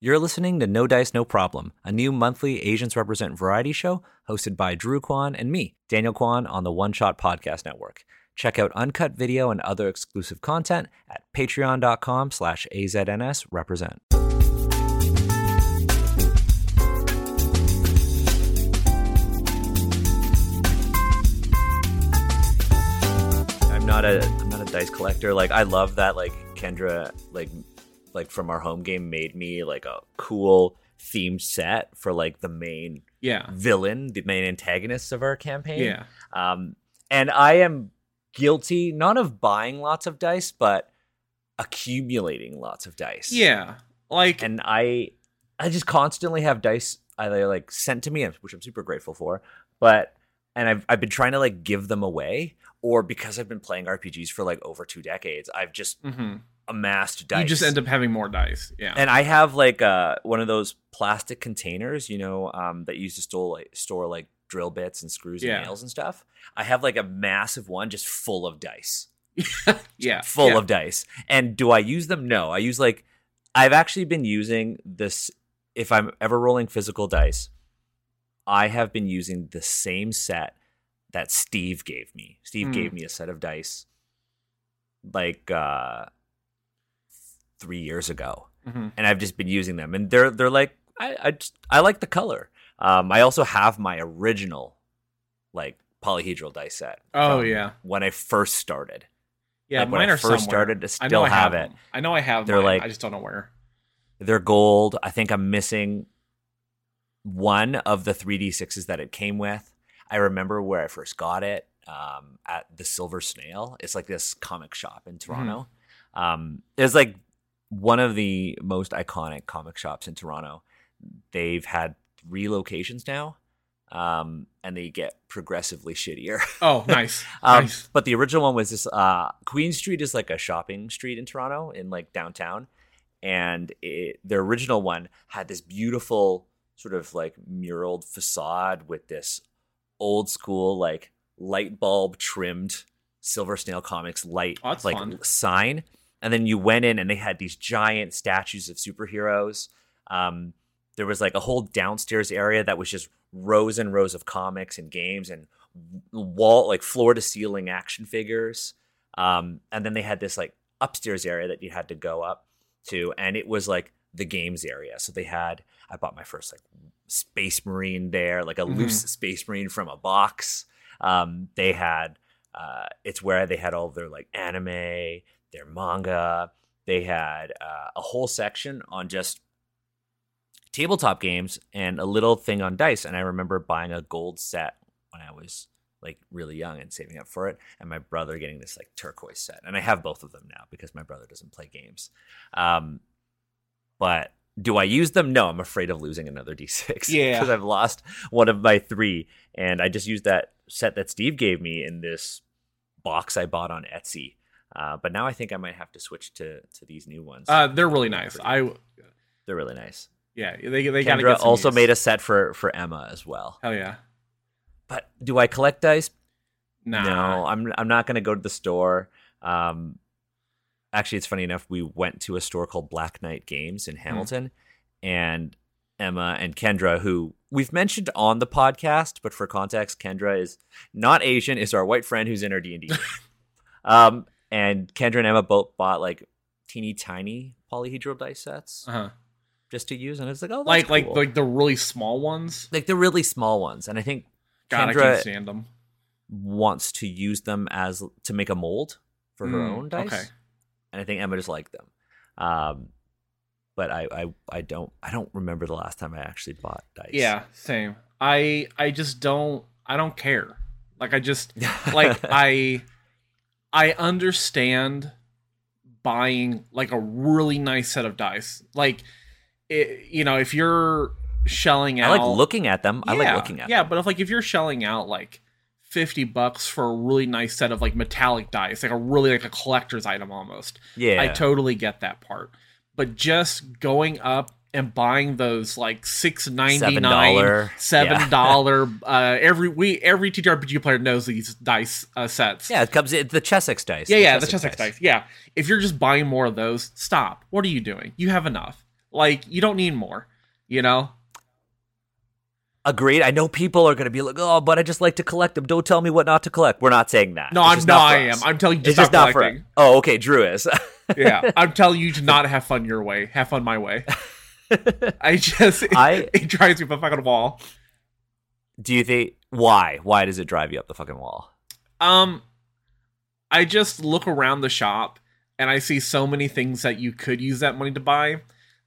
You're listening to No Dice, No Problem, a new monthly Asians Represent variety show hosted by Drew Kwan and me, Daniel Kwan, on the One Shot Podcast Network. Check out uncut video and other exclusive content at patreon.com/AZNSrepresent. I'm not a dice collector. Like, I love that, like, Kendra, like from our home game, made me like a cool themed set for like the main villain, the main antagonist of our campaign. Yeah. And I am guilty, not of buying lots of dice, but accumulating lots of dice. Yeah. Like, and I just constantly have dice either like sent to me, which I'm super grateful for, but, and I've been trying to like give them away, or because I've been playing RPGs for like over 2 decades, I've just amassed dice. You just end up having more dice. Yeah. And I have like one of those plastic containers, you know, that you used to store like drill bits and screws and nails and stuff. I have like a massive one just full of dice. Full of dice. And do I use them? No. I use like, I've actually been using this, if I'm ever rolling physical dice, I have been using the same set that Steve gave me. Steve gave me a set of dice like 3 years ago, and I've just been using them, and they're like, I like the color. I also have my original like polyhedral dice set. Oh yeah, when I first started. Yeah, like, mine are somewhere. I still have it. I know I have. They're mine. Like, I just don't know where. They're gold. I think I'm missing one of the 3d6s that it came with. I remember where I first got it, at the Silver Snail. It's like this comic shop in Toronto. It's like one of the most iconic comic shops in Toronto. They've had 3 locations now, and they get progressively shittier. Oh, nice. Nice. But the original one was this, Queen Street is like a shopping street in Toronto, in like downtown. And the original one had this beautiful sort of like muraled facade with this old school like light bulb trimmed Silver Snail Comics light sign, and then you went in and they had these giant statues of superheroes. There was like a whole downstairs area that was just rows and rows of comics and games and floor to ceiling action figures, and then they had this like upstairs area that you had to go up to, and it was like the games area. So they had, I bought my first like Space Marine there, like a loose Space Marine from a box. They had, it's where they had all their like anime, their manga. They had a whole section on just tabletop games and a little thing on dice. And I remember buying a gold set when I was like really young and saving up for it, and my brother getting this like turquoise set. And I have both of them now because my brother doesn't play games. But do I use them? No, I'm afraid of losing another D6. Yeah. Because I've lost one of my 3. And I just used that set that Steve gave me in this box I bought on Etsy. But now I think I might have to switch to these new ones. They're really nice. They're really nice. Yeah. They gotta get some also use. Made a set for Emma as well. Hell yeah. But do I collect dice? Nah. No. I'm not going to go to the store. Actually, it's funny enough, we went to a store called Black Knight Games in Hamilton, and Emma and Kendra, who we've mentioned on the podcast, but for context, Kendra is not Asian, is our white friend who's in our D&D. And Kendra and Emma both bought like teeny tiny polyhedral dice sets just to use, and it's like, oh, that's cool. like the really small ones? Like the really small ones, and I think Kendra, I can't stand them. Wants to use them as to make a mold for her own dice. Okay. And I think Emma just liked them, but I don't remember the last time I actually bought dice. Yeah, same. I just don't care. Like, I just like I understand buying like a really nice set of dice. Like, it, you know, if you're shelling out, I like looking at them. Yeah, I like looking at them. But if you're shelling out like $50 for a really nice set of like metallic dice, like a really like a collector's item almost. Yeah, I totally get that part. But just going up and buying those like $6.99, $7 every TTRPG player knows these dice sets. Yeah, it comes in the Chessex dice. Yeah, the Chessex dice. Yeah, if you're just buying more of those, stop. What are you doing? You have enough. Like, you don't need more, you know? Agreed. I know people are going to be like, oh, but I just like to collect them. Don't tell me what not to collect. We're not saying that. No, I am. I'm telling you to stop collecting. Oh, okay. Drew is. Yeah. I'm telling you to not have fun your way. Have fun my way. It drives me up the fucking wall. Do you think, why does it drive you up the fucking wall? I just look around the shop and I see so many things that you could use that money to buy.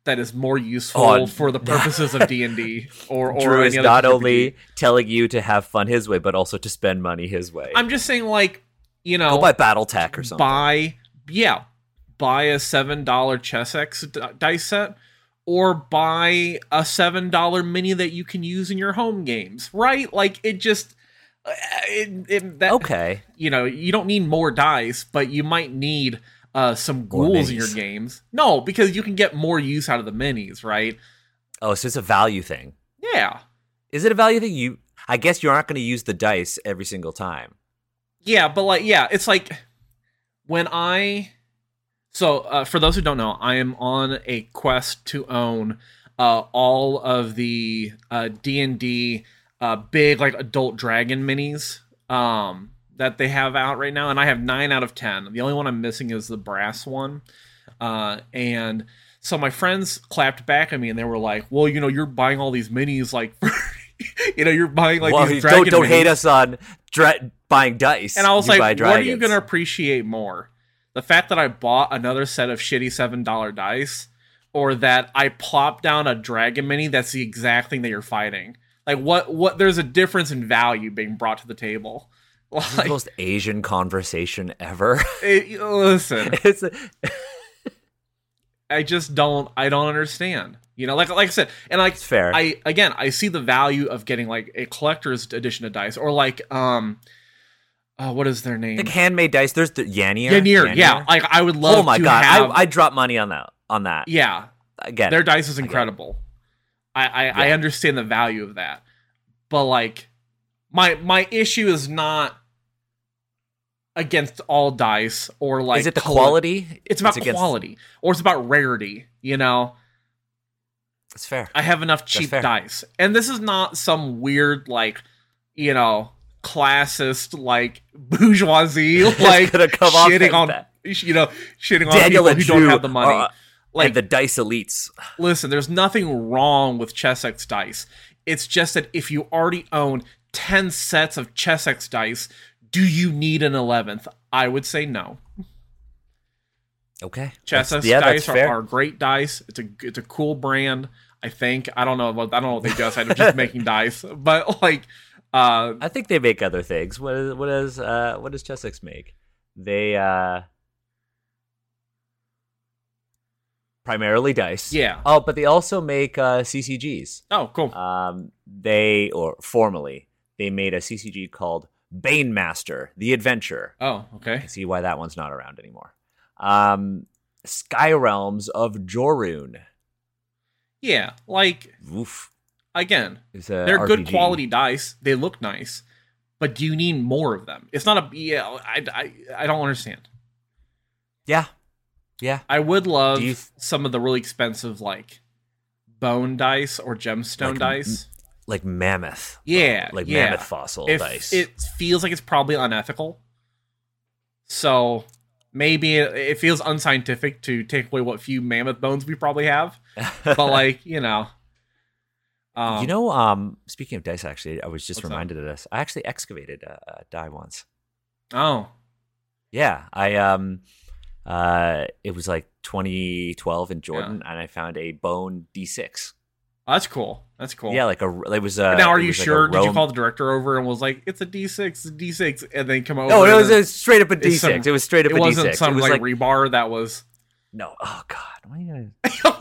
That is more useful for the purposes of D&D or Drew is not only telling you to have fun his way, but also to spend money his way. I'm just saying, like, you know, go buy BattleTech or something. Buy a $7 Chessex dice set, or buy a $7 mini that you can use in your home games. Right? Like, it just okay. You know, you don't need more dice, but you might need. Some ghouls in your games. No, because you can get more use out of the minis, right? Oh, so it's a value thing. Yeah. Is it a value thing? I guess you aren't going to use the dice every single time. Yeah, but like, yeah, it's like when for those who don't know, I am on a quest to own all of the D&D big, like, adult dragon minis. That they have out right now, and I have 9 out of 10. The only one I'm missing is the brass one. And so my friends clapped back at me, and they were like, well, you know, you're buying all these minis, like, you know, you're buying, like, these dragon minis. Don't hate us on buying dice. And I was like, what dragons. Are you going to appreciate more? The fact that I bought another set of shitty $7 dice, or that I plopped down a dragon mini that's the exact thing that you're fighting? Like, what? There's a difference in value being brought to the table. Like, this is the most Asian conversation ever. Listen, I don't understand. You know, like I said, and like it's fair. I see the value of getting like a collector's edition of dice, or like what is their name? Like handmade dice. There's the Yaniir. Yeah, like I would love. Oh my god, I drop money on that. Yeah, again, their dice is incredible. I understand the value of that, but like. My issue is not against all dice or like... Is it the quality? It's about quality. Or it's about rarity, you know? That's fair. I have enough cheap dice. And this is not some weird, like, you know, classist, like, bourgeoisie, like, shitting on Daniel people who don't have the money. Like, and the dice elites. Listen, there's nothing wrong with Chessex dice. It's just that if you already own... 10 sets of Chessex dice, do you need an 11th? I would say no. Okay. Chessex dice are great dice. It's a cool brand, I think. I don't know what they do outside of just making dice, but like I think they make other things. What does Chessex make? They primarily dice. Yeah. Oh, but they also make CCGs. Oh, cool. They made a CCG called Banemaster, The Adventure. Oh, okay. I can see why that one's not around anymore. Skyrealms of Jorun. Yeah, like... Oof. Again, they're RPG. Good quality dice. They look nice. But do you need more of them? It's not a... Yeah, I don't understand. Yeah. Yeah. I would love some of the really expensive, like, bone dice or gemstone dice. Like mammoth. Yeah. Like mammoth fossil dice. It feels like it's probably unethical. So maybe it feels unscientific to take away what few mammoth bones we probably have. But like, you know. Speaking of dice, actually, I was just reminded of this. I actually excavated a die once. Oh. Yeah. It was like 2012 in Jordan, and I found a bone D6. Oh, that's cool. Yeah, like it was. Now, are you sure? Did you call the director over and was like, "It's a D6, D6," and then come over? No, it was straight up a D6. It was straight up a D6. It wasn't some like rebar. That was no. Oh God, why are you?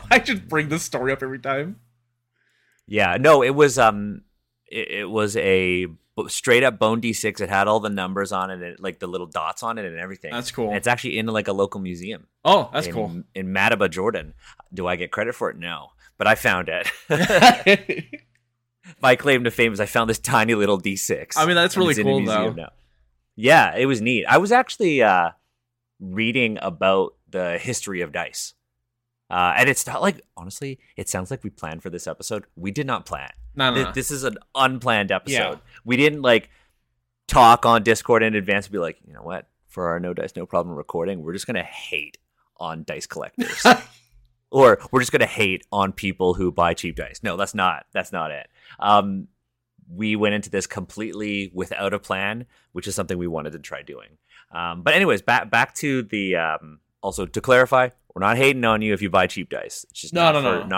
I should bring this story up every time. Yeah, no, it was it was a straight up bone D6. It had all the numbers on it, and like the little dots on it, and everything. That's cool. And it's actually in like a local museum. Oh, that's cool. In Madaba, Jordan. Do I get credit for it? No. But I found it. My claim to fame is I found this tiny little D6. I mean, that's really cool, though. Now. Yeah, it was neat. I was actually reading about the history of dice. And it's not like, honestly, it sounds like we planned for this episode. We did not plan. No. This is an unplanned episode. Yeah. We didn't like talk on Discord in advance and be like, you know what? For our No Dice, No Problem recording, we're just going to hate on dice collectors. Or we're just going to hate on people who buy cheap dice. No, that's not it. We went into this completely without a plan, which is something we wanted to try doing. But anyways, back to the... also, to clarify, we're not hating on you if you buy cheap dice. It's just not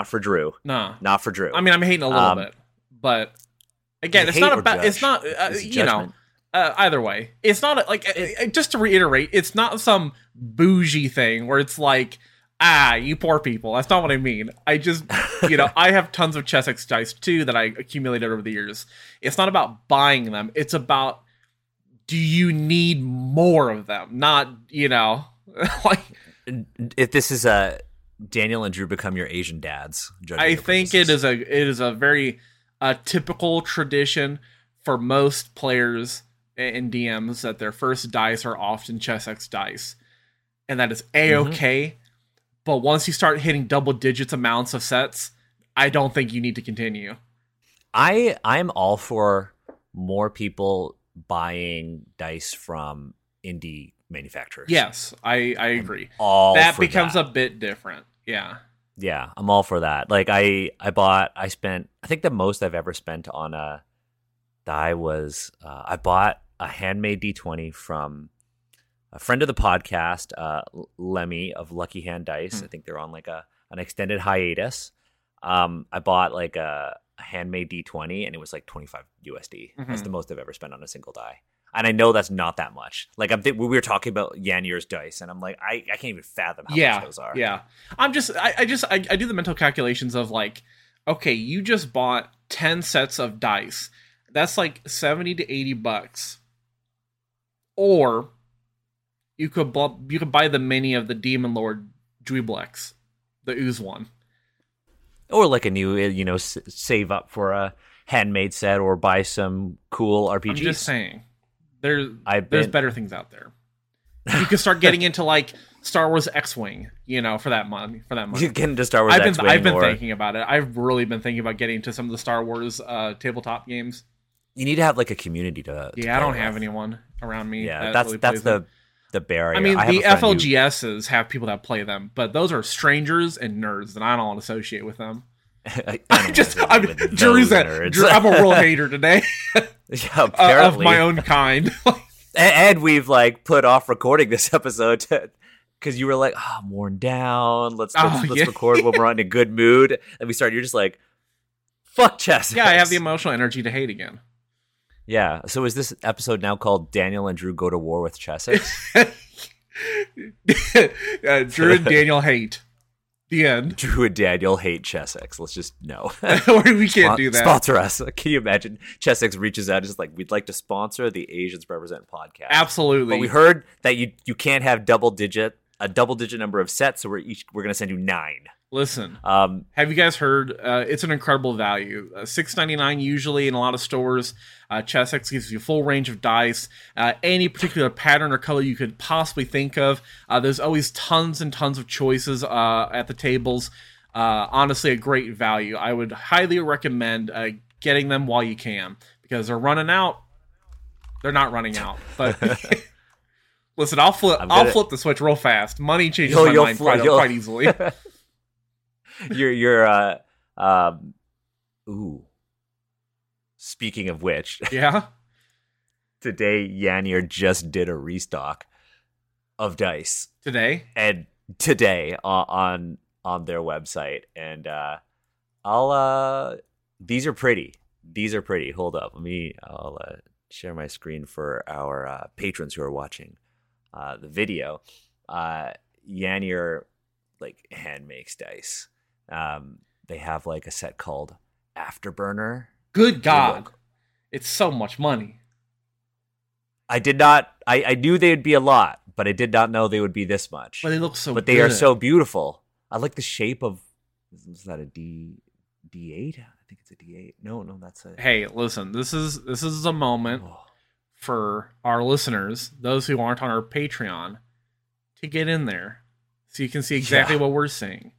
for Drew. No. Not for Drew. I mean, I'm hating a little bit. But again, it's not about... It's not, you know... either way, it's not like, just to reiterate, it's not some bougie thing where it's like, you poor people. That's not what I mean. I just, you know, I have tons of Chessex dice too that I accumulated over the years. It's not about buying them. It's about, do you need more of them? Not, you know, like. If this is a Daniel and Drew become your Asian dads. I think it is a very typical tradition for most players in DMs that their first dice are often Chessex dice, and that is a-okay. Mm-hmm. But once you start hitting double digits amounts of sets, I don't think you need to continue. I'm all for more people buying dice from indie manufacturers. Yes, I agree. That becomes a bit different. Yeah, I'm all for that. Like I think the most I've ever spent on a die was I bought a handmade D20 from a friend of the podcast, Lemmy of Lucky Hand Dice. I think they're on like an extended hiatus. I bought like a handmade D20 and it was like $25. Mm-hmm. That's the most I've ever spent on a single die. And I know that's not that much. Like we were talking about Yaniir's dice and I'm like, I can't even fathom how much those are. Yeah. I'm just, I do the mental calculations of like, okay, you just bought 10 sets of dice. That's like $70 to $80, or you could buy the mini of the Demon Lord Dweeblex, the ooze one, or like a new, you know, save up for a handmade set or buy some cool RPGs. I'm just saying, there's better things out there. You could start getting into like Star Wars X-Wing, you know, for that money. You get into Star Wars X-Wing. I've been thinking about it. I've really been thinking about getting into some of the Star Wars tabletop games. You need to have like a community to I don't have anyone around me. Yeah, that's the barrier. I mean, the FLGSs have people that play them, but those are strangers and nerds, and I don't want to associate with them. I'm a real hater today. Yeah, of my own kind. And we've like put off recording this episode because you were like, I'm worn down. Let's record when we're in a good mood. And we started. You're just like, fuck Chessex. Yeah, I have the emotional energy to hate again. Yeah. So is this episode now called Daniel and Drew Go to War with Chessex? Drew and Daniel hate. The end. Drew and Daniel hate Chessex. Let's just know. We can't do that. Sponsor us. Can you imagine? Chessex reaches out and is like, we'd like to sponsor the Asians Represent podcast. Absolutely. But we heard that you can't have double digit number of sets, so we're gonna send you 9. Listen, have you guys heard? It's an incredible value. $6.99 usually in a lot of stores. Chessex gives you a full range of dice, any particular pattern or color you could possibly think of. There's always tons and tons of choices at the tables. Honestly, a great value. I would highly recommend getting them while you can because they're running out. They're not running out, but. Listen, I'll flip the switch real fast. Money changes my mind quite easily. Ooh. Speaking of which, yeah. Today, Yaniir just did a restock of dice. Today on their website, and these are pretty. Hold up, I'll share my screen for our patrons who are watching. The video, Yaniir like hand makes dice. They have like a set called Afterburner. Good God, it's so much money. I knew they'd be a lot, but I did not know they would be this much. But they look so. But they good. Are so beautiful. I like the shape of. Is that a D8? I think it's a D8. No, that's a. Hey, listen. This is a moment. Oh. For our listeners, those who aren't on our Patreon, to get in there so you can see exactly what we're seeing.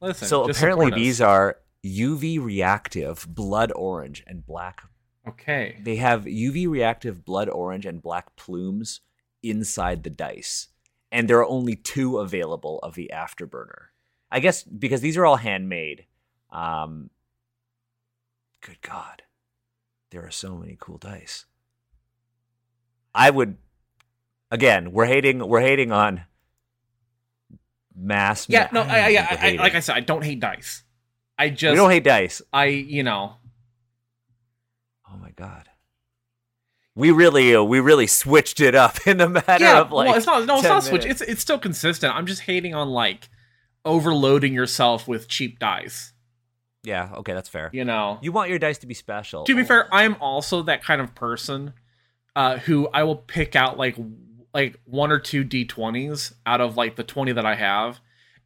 Listen, so apparently these are UV reactive, blood orange, and black. Okay. They have UV reactive, blood orange, and black plumes inside the dice. And there are only two available of the Afterburner. I guess because these are all handmade. Good God. There are so many cool dice. I would, again, we're hating on mass. Yeah, no, I like I said, I don't hate dice. We don't hate dice. Oh my God. We really switched it up in the matter of like. Well, it's not switch. It's still consistent. I'm just hating on like overloading yourself with cheap dice. Yeah, okay, that's fair. You want your dice to be special. To be fair, I'm also that kind of person who I will pick out like one or two D20s out of like the 20 that I have,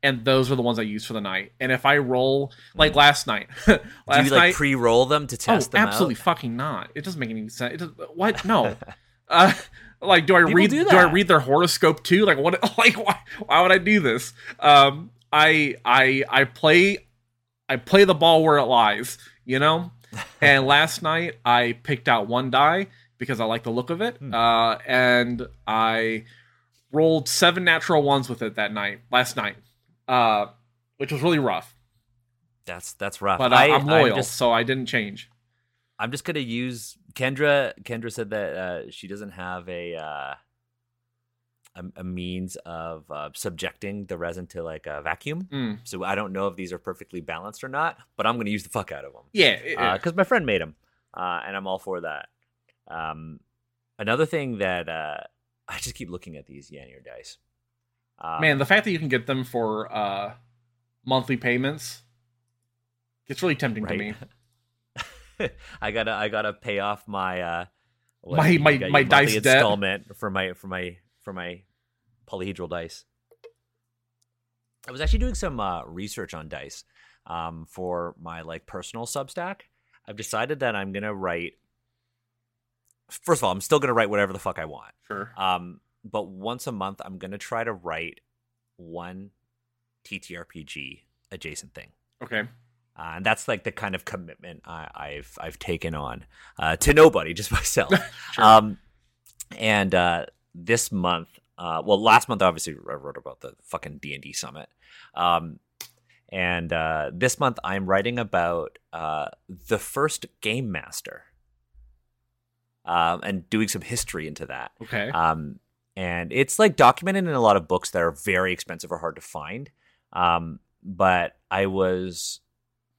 and those are the ones I use for the night. And if I roll like last night, do you like pre-roll them to test them out? Absolutely fucking not. It doesn't make any sense. What? No. Do I read their horoscope too? Like what? Like why would I do this? I play the ball where it lies, and last night I picked out one die because I like the look of it. And I rolled 7 natural ones with it last night, which was really rough. That's rough. But I'm loyal. So I didn't change. I'm just going to use Kendra. Kendra said that she doesn't have a means of subjecting the resin to like a vacuum. So I don't know if these are perfectly balanced or not, but I'm going to use the fuck out of them. Yeah. Because my friend made them and I'm all for that. Another thing that I just keep looking at these Yaniir dice. Man, the fact that you can get them for monthly payments gets really tempting to me. I gotta pay off my my dice installment debt for my polyhedral dice. I was actually doing some research on dice for my like personal Substack. I've decided that I'm gonna write. First of all, I'm still going to write whatever the fuck I want. Sure. But once a month, I'm going to try to write one TTRPG adjacent thing. Okay. And that's like the kind of commitment I've taken on to nobody, just myself. Sure. And this month, last month, obviously, I wrote about the fucking D&D Summit. And this month, I'm writing about the first Game Master. And doing some history into that. Okay. And it's like documented in a lot of books that are very expensive or hard to find. But I was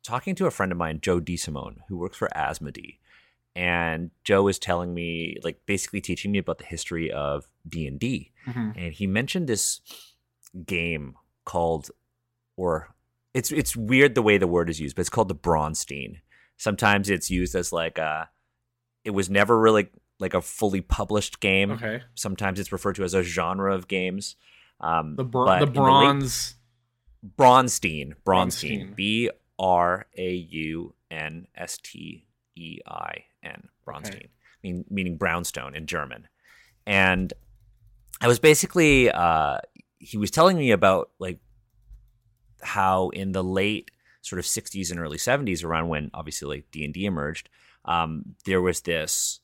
talking to a friend of mine, Joe DeSimone, who works for Asmodee. And Joe is telling me, like basically teaching me about the history of D&D. Mm-hmm. And he mentioned this game called, or it's weird the way the word is used, but it's called the Braunstein. Sometimes it's used as like a, it was never really like a fully published game. Okay. Sometimes it's referred to as a genre of games. Braunstein. Braunstein. Braunstein. Okay. Meaning brownstone in German. And I was basically he was telling me about like how in the late sort of 60s and early 70s, around when obviously like D&D emerged, there was this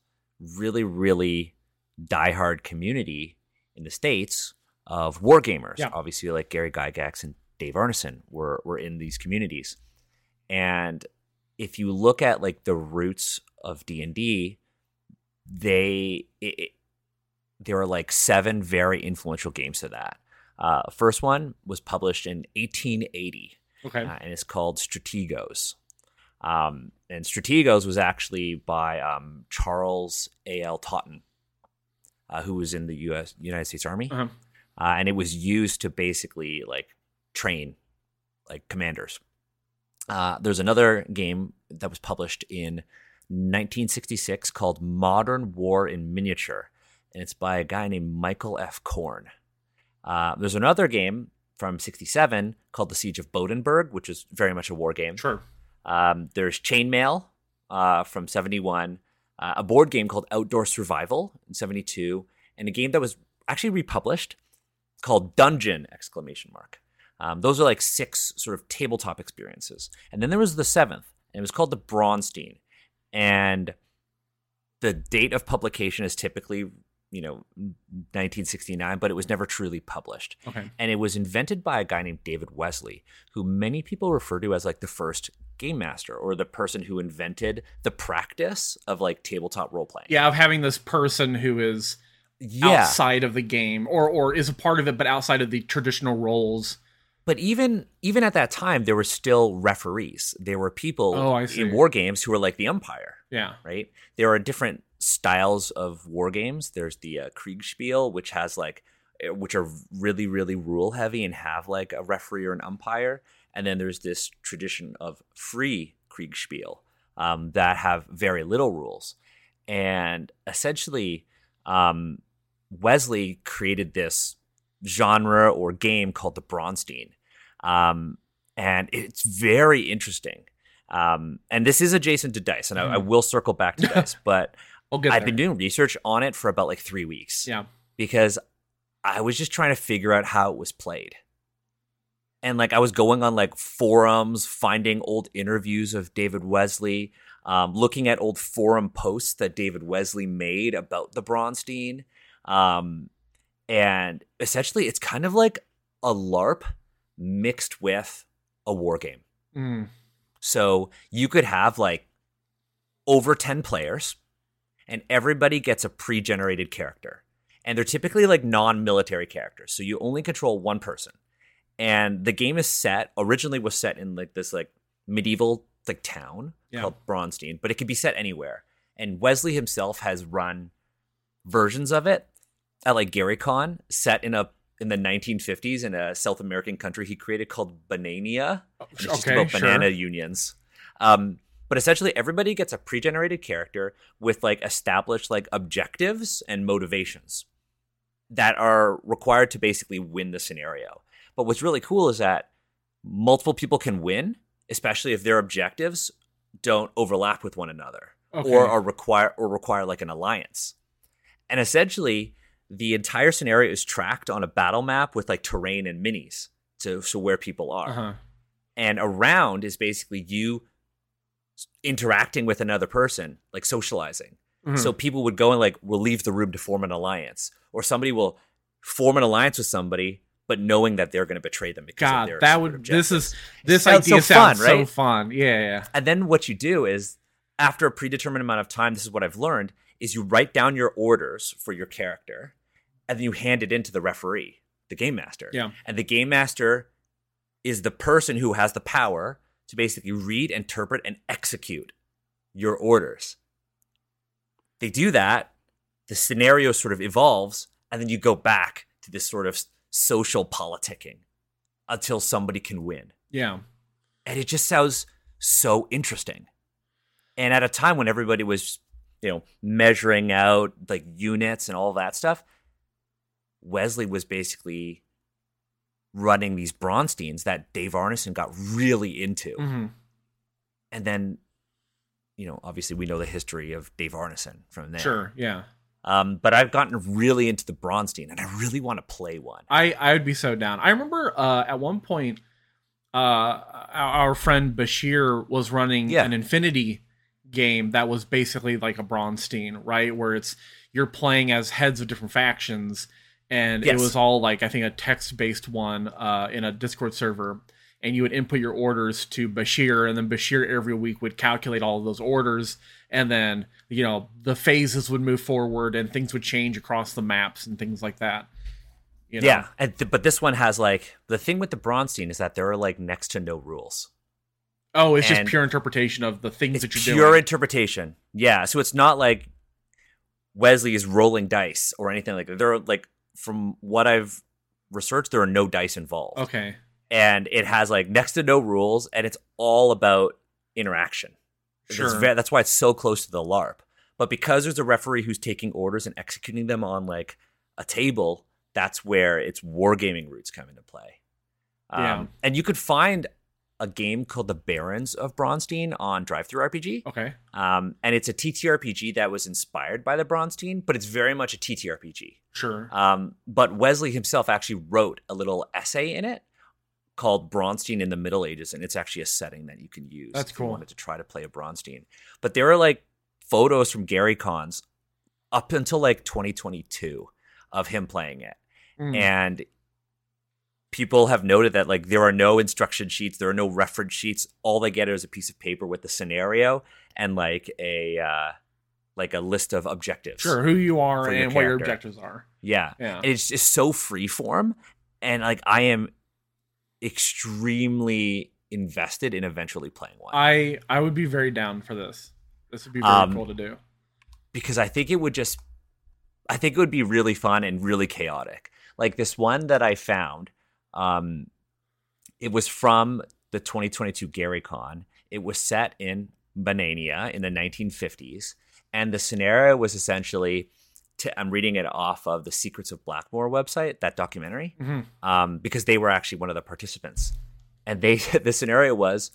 really, really diehard community in the States of wargamers. Yeah. Obviously, like Gary Gygax and Dave Arneson were in these communities. And if you look at like the roots of D&D, there are like 7 very influential games to that. First one was published in 1880. Okay. And it's called Strategos. And Strategos was actually by Charles A.L. Totten, who was in the United States Army. Uh-huh. And it was used to basically like train like commanders. There's another game that was published in 1966 called Modern War in Miniature, and it's by a guy named Michael F. Korn. There's another game from 67 called The Siege of Bodenburg, which is very much a war game. Sure. There's Chainmail from 71, a board game called Outdoor Survival in 72, and a game that was actually republished called Dungeon! Those are like 6 sort of tabletop experiences. And then there was the 7th, and it was called the Braunstein. And the date of publication is typically, 1969, but it was never truly published. Okay. And it was invented by a guy named David Wesely, who many people refer to as like the first game master, or the person who invented the practice of like tabletop role playing. Yeah, of having this person who is outside of the game, or is a part of it, but outside of the traditional roles. But even at that time, there were still referees. There were people in war games who were like the umpire. Yeah. Right? There are different styles of war games. There's the Kriegsspiel, which are really, really rule heavy and have like a referee or an umpire. And then there's this tradition of free Kriegsspiel that have very little rules. And essentially, Wesely created this genre or game called the Braunstein. And it's very interesting. And this is adjacent to dice, and I will circle back to dice, but I've been doing research on it for about like 3 weeks. Yeah. Because I was just trying to figure out how it was played. And like I was going on like forums, finding old interviews of David Wesely, looking at old forum posts that David Wesely made about the Braunstein. And essentially, it's kind of like a LARP mixed with a war game. Mm. So you could have like over 10 players, and everybody gets a pre-generated character. And they're typically like non-military characters. So you only control one person. And the game was originally set in like this like medieval like town called Braunstein, but it could be set anywhere. And Wesely himself has run versions of it at like Gary Con, set in the 1950s in a South American country he created called Banania. It's just about banana unions. But essentially everybody gets a pre-generated character with like established like objectives and motivations that are required to basically win the scenario. But what's really cool is that multiple people can win, especially if their objectives don't overlap with one another or are require like an alliance. And essentially, the entire scenario is tracked on a battle map with like terrain and minis to where people are. Uh-huh. And a round is basically you interacting with another person, like socializing. Mm-hmm. So people would go and like, we'll leave the room to form an alliance, or somebody will form an alliance with somebody, but knowing that they're going to betray them because of their objectives. This idea sounds so fun. Yeah. And then what you do is, after a predetermined amount of time, this is what I've learned, is you write down your orders for your character, and then you hand it in to the referee, the game master. Yeah. And the game master is the person who has the power to basically read, interpret, and execute your orders. They do that, the scenario sort of evolves, and then you go back to this sort of social politicking until somebody can win. Yeah. And it just sounds so interesting. And at a time when everybody was, measuring out like units and all that stuff, Wesely was basically running these Braunsteins that Dave Arneson got really into. Mm-hmm. And then, obviously we know the history of Dave Arneson from there. Sure, yeah. But I've gotten really into the Braunstein, and I really want to play one. I would be so down. I remember at one point, our friend Bashir was running an Infinity game that was basically like a Braunstein, right? Where it's you're playing as heads of different factions, and it was all like, I think, a text-based one in a Discord server, and you would input your orders to Bashir, and then Bashir every week would calculate all of those orders, and then the phases would move forward and things would change across the maps and things like that. Yeah, but this one has like, the thing with the Braunstein is that there are like next to no rules. Oh, it's just pure interpretation of the things that you're doing. Pure interpretation. Yeah. So it's not like Wesely is rolling dice or anything like that. There are like, from what I've researched, there are no dice involved. Okay. And it has like next to no rules, and it's all about interaction. Sure. That's why it's so close to the LARP. But because there's a referee who's taking orders and executing them on like a table, that's where its wargaming roots come into play. And you could find a game called The Barons of Braunstein on DriveThruRPG. Okay. And it's a TTRPG that was inspired by the Braunstein, but it's very much a TTRPG. Sure. But Wesely himself actually wrote a little essay in it called Braunstein in the Middle Ages, and it's actually a setting that you can use. That's cool. If you wanted to try to play a Braunstein. But there are like photos from Gary Con's up until like 2022 of him playing it. And people have noted that like there are no instruction sheets, there are no reference sheets. All they get is a piece of paper with the scenario and like a list of objectives. Sure, who you are and what your objectives are. Yeah. And it's just so freeform, and like I am extremely invested in eventually playing one. I would be very down for this. This would be very cool to do, because I think it would just, I think it would be really fun and really chaotic. Like this one that I found, it was from the 2022 Gary Con. It was set in Banania in the 1950s. And the scenario was essentially, I'm reading it off of the Secrets of Blackmoor website, that documentary, because they were actually one of the participants. And the scenario was,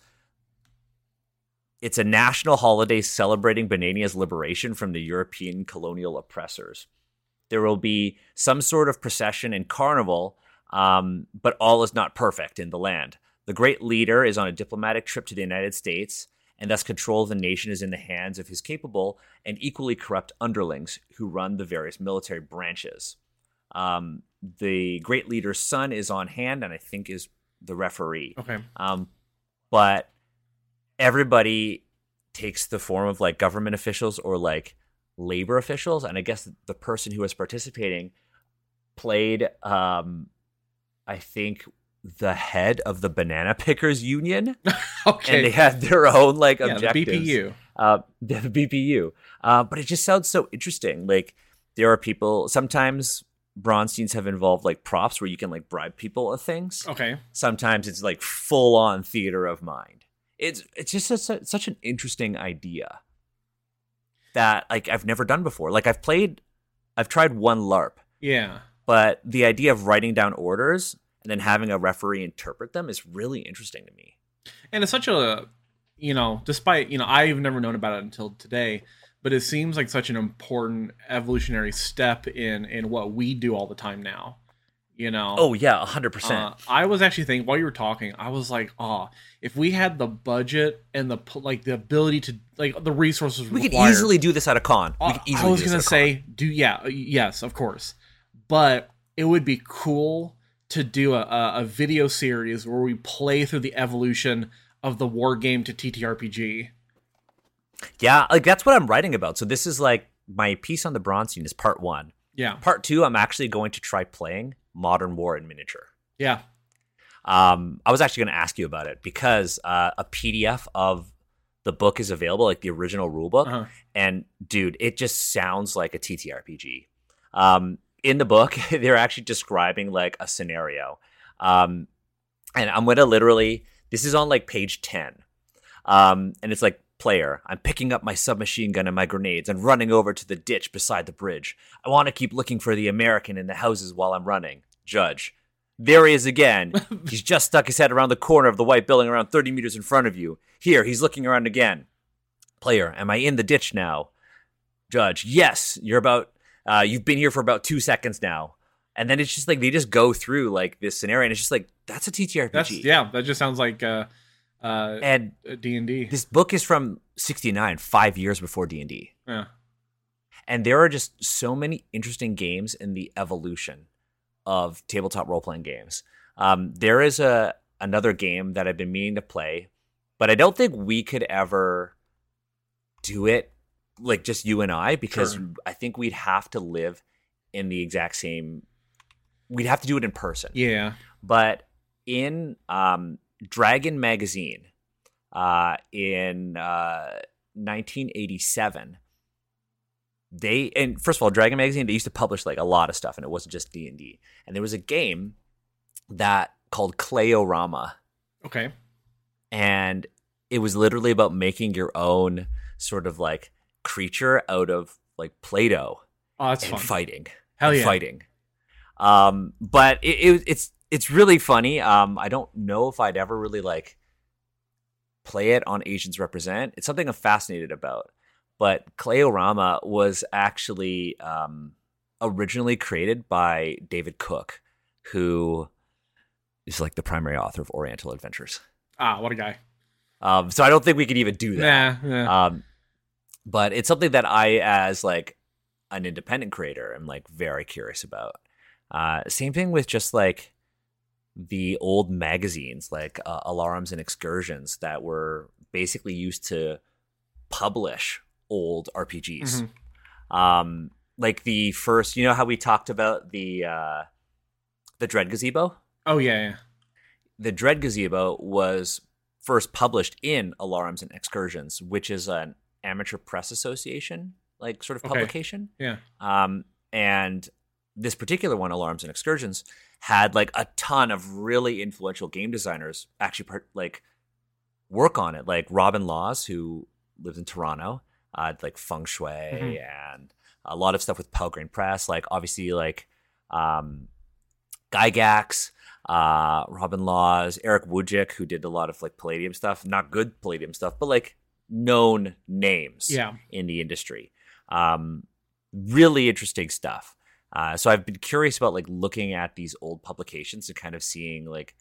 it's a national holiday celebrating Banania's liberation from the European colonial oppressors. There will be some sort of procession and carnival, but all is not perfect in the land. The great leader is on a diplomatic trip to the United States, and thus control of the nation is in the hands of his capable and equally corrupt underlings who run the various military branches. The great leader's son is on hand, and I think is the referee. Okay. But everybody takes the form of like government officials or like labor officials, and I guess the person who was participating played, I think, the head of the banana pickers union. Okay. And they had their own like objectives. The BPU. But it just sounds so interesting. Like there are people, sometimes Braunsteins have involved like props where you can like bribe people with things. Okay. Sometimes it's like full on theater of mind. It's just such an interesting idea that like I've never done before. Like I've tried one LARP. Yeah. But the idea of writing down orders and then having a referee interpret them is really interesting to me. And it's such a, despite, I've never known about it until today, but it seems like such an important evolutionary step in what we do all the time now. Oh yeah, 100%. I was actually thinking while you were talking, I was like, if we had the budget and the ability to the resources we could easily do this at a con. I was going to say, yes, of course, but it would be cool to do a video series where we play through the evolution of the war game to TTRPG. Yeah, like that's what I'm writing about. So this is like my piece on the Braunstein is part one. Yeah. Part two, I'm actually going to try playing Modern War in Miniature. Yeah. I was actually going to ask you about it because a PDF of the book is available, like the original rulebook. Uh-huh. And dude, it just sounds like a TTRPG. In the book, they're actually describing like a scenario. And I'm going to literally, this is on like page 10. And it's like, player, I'm picking up my submachine gun and my grenades and running over to the ditch beside the bridge. I want to keep looking for the American in the houses while I'm running. Judge, there he is again. He's just stuck his head around the corner of the white building around 30 meters in front of you. Here, he's looking around again. Player, am I in the ditch now? Judge, yes, you're about, you've been here for about 2 seconds now. And then it's just like, they just go through like this scenario and it's just like, that's a TTRPG. That just sounds like, and D&D. This book is from 1969, 5 years before D&D. Yeah. And there are just so many interesting games in the evolution of tabletop role-playing games. There is another game that I've been meaning to play, but I don't think we could ever do it, like just you and I, because sure. I think we'd have to live in the exact same... We'd have to do it in person. Yeah. But in... Dragon Magazine in 1987, first of all, Dragon Magazine, they used to publish like a lot of stuff, and it wasn't just D&D. And there was a game that called Clayorama. Okay. And it was literally about making your own sort of like creature out of like Play-Doh. Oh, that's fun. Fighting. Hell yeah. Fighting. But it's really funny. I don't know if I'd ever really like play it on Asians Represent. It's something I'm fascinated about. But Clayorama was actually originally created by David Cook, who is like the primary author of Oriental Adventures. Ah, what a guy. So I don't think we could even do that. Yeah. But it's something that I, as like an independent creator, am like very curious about. Same thing with just like the old magazines, like Alarums and Excursions, that were basically used to publish old RPGs. Mm-hmm. Like the first, you know how we talked about the Dread Gazebo? Oh, yeah, yeah. The Dread Gazebo was first published in Alarums and Excursions, which is an amateur press association, like sort of publication. Yeah. And this particular one, Alarums and Excursions, had like a ton of really influential game designers actually work on it. Like Robin Laws, who lives in Toronto, like Feng Shui mm-hmm. and a lot of stuff with Pelgrane Press. Like obviously like Gygax, Robin Laws, Eric Wujik, who did a lot of like Palladium stuff, not good Palladium stuff, but like known names in the industry. Really interesting stuff. So I've been curious about like looking at these old publications and kind of seeing like,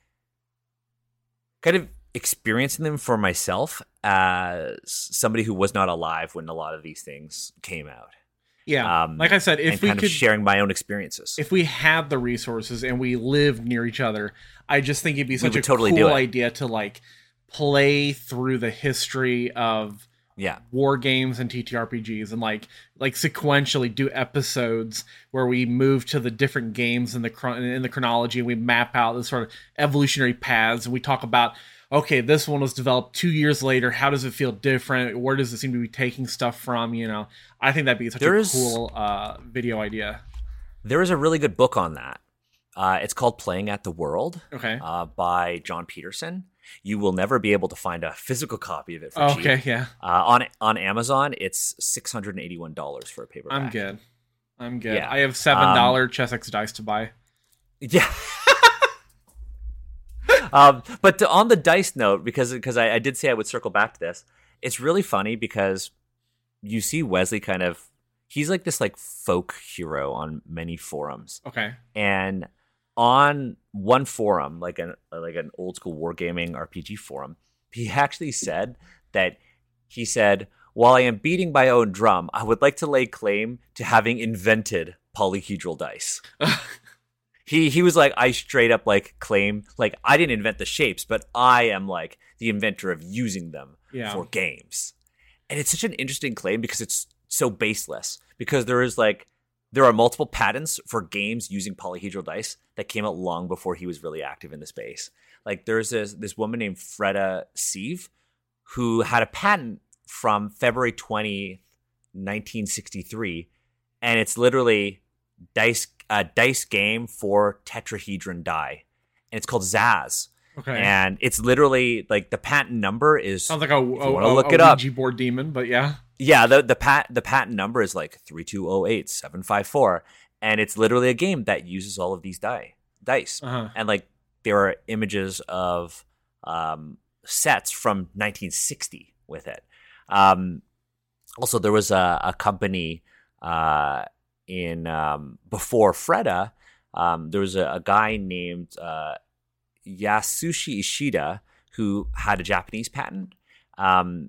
kind of experiencing them for myself as somebody who was not alive when a lot of these things came out. Yeah, like I said, if we kind of sharing my own experiences, if we had the resources and we lived near each other, I just think it'd be such a totally cool idea to like play through the history of war games and TTRPGs and like sequentially do episodes where we move to the different games in the chronology and we map out the sort of evolutionary paths and we talk about. Okay, this one was developed 2 years later. How does it feel different? Where does it seem to be taking stuff from? You know, I think that'd be such a cool video idea. There is a really good book on that. It's called Playing at the World by John Peterson. You will never be able to find a physical copy of it for cheap. Okay, yeah. On Amazon, it's $681 for a paperback. I'm good. Yeah. I have $7 Chessex dice to buy. Yeah. But on the dice note, because I did say I would circle back to this, it's really funny because you see Wesely kind of, he's like this like folk hero on many forums. Okay. And on one forum, like an old school wargaming RPG forum, he actually said that he said, while I am beating my own drum, I would like to lay claim to having invented polyhedral dice. He was like, I straight up like claim, like I didn't invent the shapes, but I am like the inventor of using them for games. And it's such an interesting claim because it's so baseless, because there are multiple patents for games using polyhedral dice that came out long before he was really active in the space. Like there's this woman named Freda Sieve who had a patent from February 20th, 1963. And it's literally dice game for tetrahedron die, and it's called Zaz. Okay, and it's literally like the patent number is sounds like a Ouija board demon, but the patent number is like 3208754, and it's literally a game that uses all of these dice, and like there are images of sets from 1960 with it. Also, there was a company. Before Freda, there was a guy named Yasushi Ishida who had a Japanese patent, I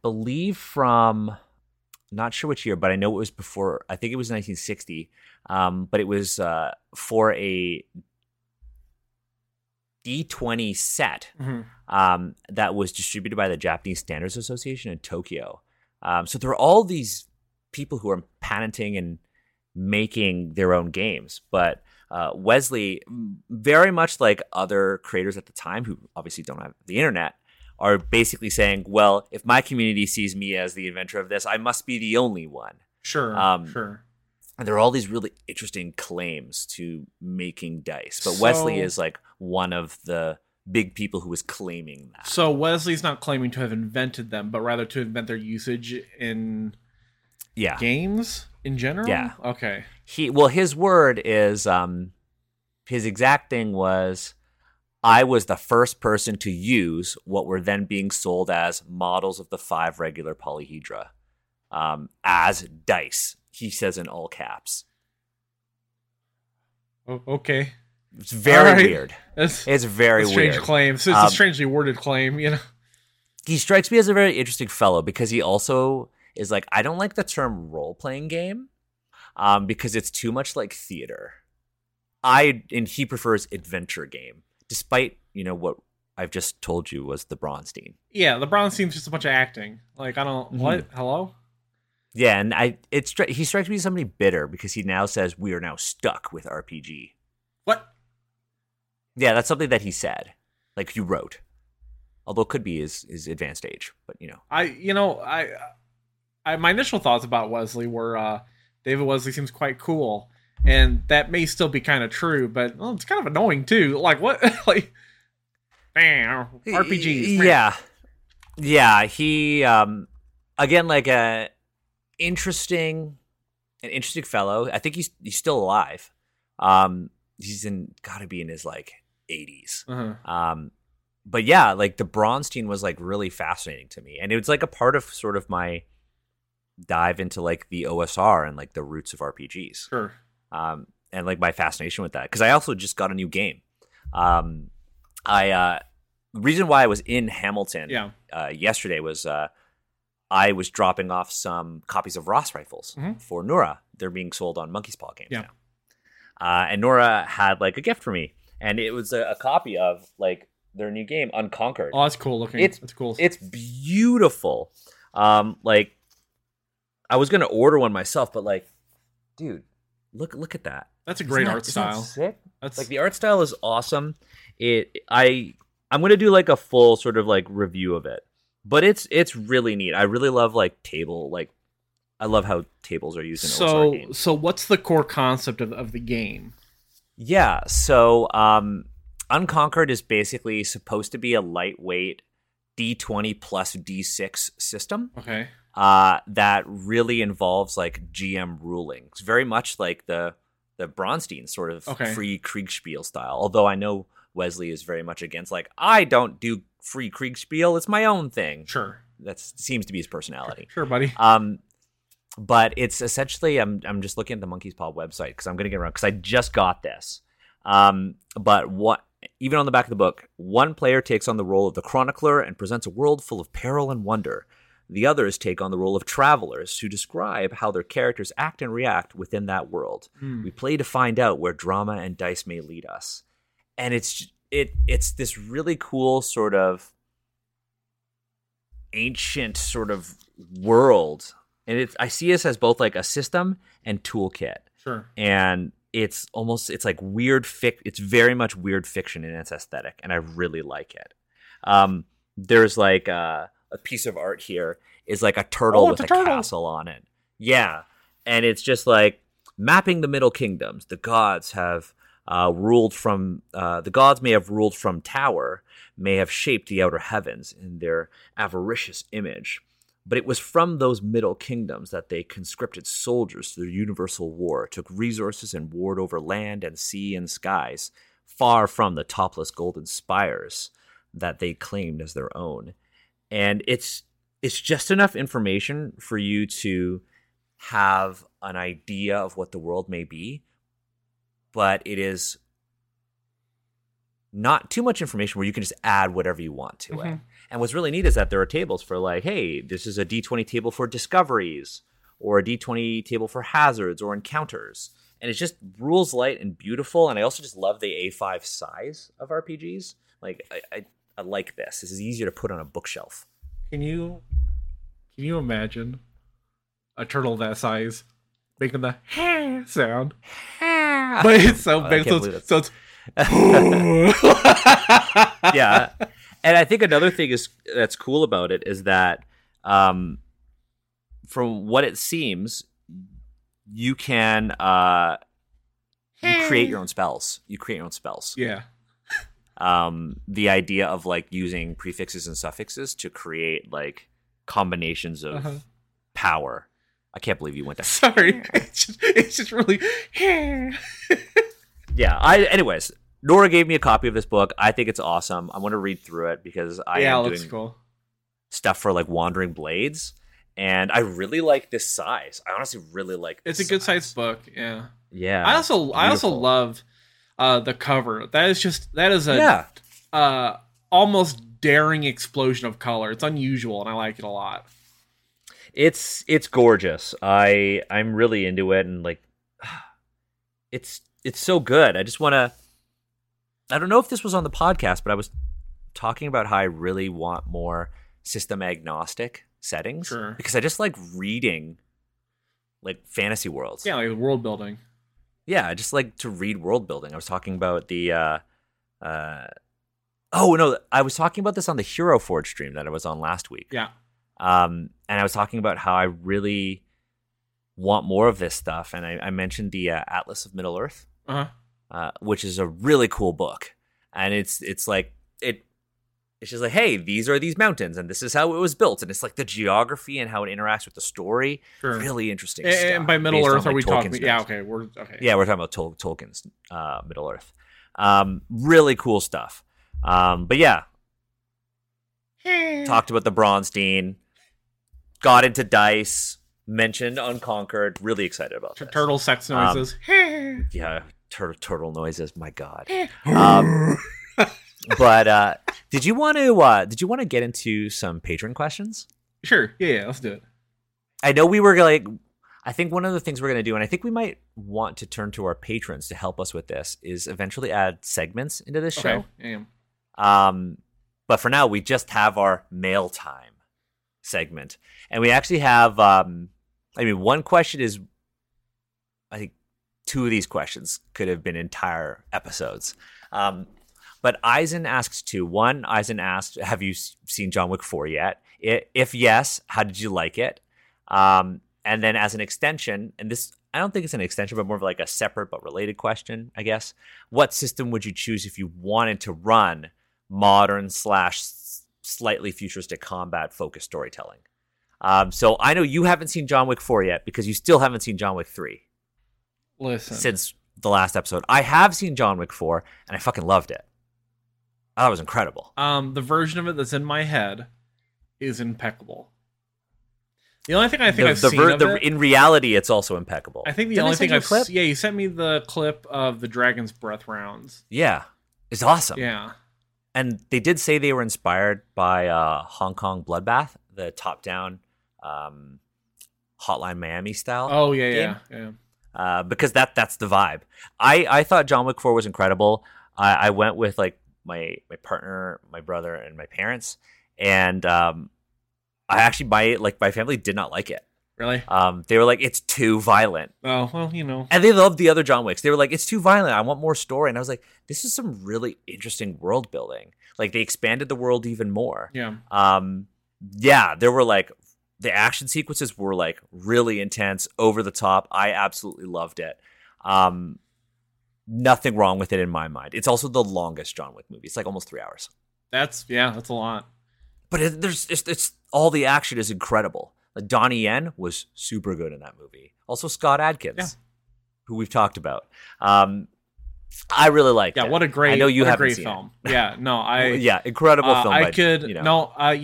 believe from, not sure which year, but I know it was before, I think it was 1960, but it was for a D20 set that was distributed by the Japanese Standards Association in Tokyo. So there are all these people who are patenting and making their own games, but Wesely, very much like other creators at the time who obviously don't have the internet, are basically saying, well, if my community sees me as the inventor of this, I must be the only one. Sure. And there are all these really interesting claims to making dice, but Wesely is like one of the big people who is claiming that. So Wesley's not claiming to have invented them, but rather to invent their usage in games in general? Yeah. Okay. His word is, his exact thing was, I was the first person to use what were then being sold as models of the five regular polyhedra as dice, he says in all caps. Oh, okay. It's very weird. It's very weird. Strange claim. So it's a strangely worded claim, you know. He strikes me as a very interesting fellow because he also is like, I don't like the term role-playing game because it's too much like theater. And he prefers adventure game, despite, you know, what I've just told you was the Braunstein. Yeah, the Braunstein's just a bunch of acting. Like, I don't... Mm-hmm. What? Hello? Yeah, and he strikes me as somebody bitter because he now says, we are now stuck with RPG. What? Yeah, that's something that he said. Like, he wrote. Although it could be his advanced age, but, you know. My initial thoughts about Wesely were David Wesely seems quite cool, and that may still be kind of true, but it's kind of annoying, too. Like, what? Like... RPGs. Yeah. He again, like an interesting fellow. I think he's still alive. He's gotta be in his like 80s. Uh-huh. But yeah, like the Braunstein was like really fascinating to me, and it was like a part of sort of my dive into like the OSR and like the roots of RPGs. Sure. And like my fascination with that, because I also just got a new game. The reason why I was in Hamilton yesterday was I was dropping off some copies of Ross rifles for Nora. They're being sold on Monkey's Paw Games now. And Nora had like a gift for me, and it was a copy of like their new game, Unconquered. Oh, that's cool looking. It's cool. It's beautiful. Like I was gonna order one myself, but like, dude, look at that. That's a great art style. Sick? That's like the art style is awesome. I'm gonna do like a full sort of like review of it, but it's really neat. I really love like table, like I love how tables are used in OSR games. So what's the core concept of the game? Yeah, so Unconquered is basically supposed to be a lightweight D20 plus D6 system. Okay. That really involves like GM ruling. It's very much like the Braunstein sort of free Kriegspiel style, although I know Wesely is very much against, like, I don't do free Kriegspiel. It's my own thing. Sure. That seems to be his personality. Sure, buddy. But it's essentially, I'm just looking at the Monkey's Paw website because I'm going to get around, because I just got this. But even on the back of the book, one player takes on the role of the chronicler and presents a world full of peril and wonder. The others take on the role of travelers who describe how their characters act and react within that world. We play to find out where drama and dice may lead us. And it's this really cool sort of ancient sort of world, and I see this as both like a system and toolkit. Sure. And it's like weird fic. It's very much weird fiction in its aesthetic, and I really like it. There's like a piece of art here is like a turtle with a castle on it. Yeah, and it's just like mapping the Middle Kingdoms. The gods have. Ruled from the gods may have ruled from tower, may have shaped the outer heavens in their avaricious image, but it was from those Middle Kingdoms that they conscripted soldiers to the universal war, took resources and warred over land and sea and skies, far from the topless golden spires that they claimed as their own. And it's just enough information for you to have an idea of what the world may be. But it is not too much information where you can just add whatever you want to it. And what's really neat is that there are tables for like, hey, this is a D20 table for discoveries, or a D20 table for hazards or encounters. And it's just rules light and beautiful. And I also just love the A5 size of RPGs. Like I like this. This is easier to put on a bookshelf. Can you imagine a turtle that size making the ha sound? But it's so big, so it's yeah. And I think another thing that's cool about it is that from what it seems, you can create your own spells. Yeah. The idea of like using prefixes and suffixes to create like combinations of power. I can't believe you went that. Sorry, it's just really. Yeah. Anyways, Nora gave me a copy of this book. I think it's awesome. I want to read through it because I am doing stuff for like Wandering Blades, and I really like this size. I honestly really like this. It's a good size book. Yeah. Yeah. I also love. the cover. That is just, that is a almost daring explosion of color. It's unusual, and I like it a lot. It's gorgeous. I'm really into it, and like, it's so good. I just want to. I don't know if this was on the podcast, but I was talking about how I really want more system agnostic settings, sure, because I just like reading like fantasy worlds. Yeah, like world building. Yeah, I just like to read world building. I was talking about the I was talking about this on the Hero Forge stream that I was on last week. Yeah. And I was talking about how I really want more of this stuff, and I mentioned the Atlas of Middle Earth, uh-huh, which is a really cool book, and it's just like, hey, these are these mountains, and this is how it was built, and it's like the geography and how it interacts with the story. Sure. Really interesting stuff. And by Middle Earth, are we talking? Yeah, okay, we're talking about Tolkien's Middle Earth. Really cool stuff. But yeah, talked about the Braunstein, got into dice, mentioned Unconquered. Really excited about that. Turtle sex noises. Yeah, turtle noises. My God. But did you want to get into some patron questions? Sure. Yeah, let's do it. I know we were like, I think one of the things we're going to do, and I think we might want to turn to our patrons to help us with this, is eventually add segments into this show. Okay. But for now, we just have our mail time segment, and we actually have. One question is, I think, two of these questions could have been entire episodes. But Eisen asks two. One, Eisen asked, have you seen John Wick 4 yet? If yes, how did you like it? And then as an extension, and this, I don't think it's an extension, but more of like a separate but related question, I guess. What system would you choose if you wanted to run modern / slightly futuristic combat focused storytelling? So I know you haven't seen John Wick 4 yet because you still haven't seen John Wick 3. Listen. Since the last episode. I have seen John Wick 4 and I fucking loved it. I thought it was incredible. The version of it that's in my head is impeccable. The only thing I think I've seen of it, in reality, it's also impeccable. I think the only thing I've seen. Yeah, you sent me the clip of the Dragon's Breath rounds. Yeah, it's awesome. Yeah, and they did say they were inspired by Hong Kong Bloodbath, the top-down Hotline Miami style. Oh yeah, game. Yeah. Because that's the vibe. I thought John Wick 4 was incredible. I went with like my partner, my brother, and my parents, and I actually my family did not like it. Really? They were like, it's too violent. Oh well, you know. And they loved the other John Wicks. They were like, it's too violent. I want more story. And I was like, this is some really interesting world building. Like they expanded the world even more. Yeah. There were like the action sequences were like really intense, over the top. I absolutely loved it. Nothing wrong with it in my mind. It's also the longest John Wick movie. It's like almost 3 hours. That's a lot. But it's all the action is incredible. Like Donnie Yen was super good in that movie. Also Scott Adkins, who we've talked about. I really liked it. What a great! I know you haven't seen film. It. Yeah, no, I incredible film. I could you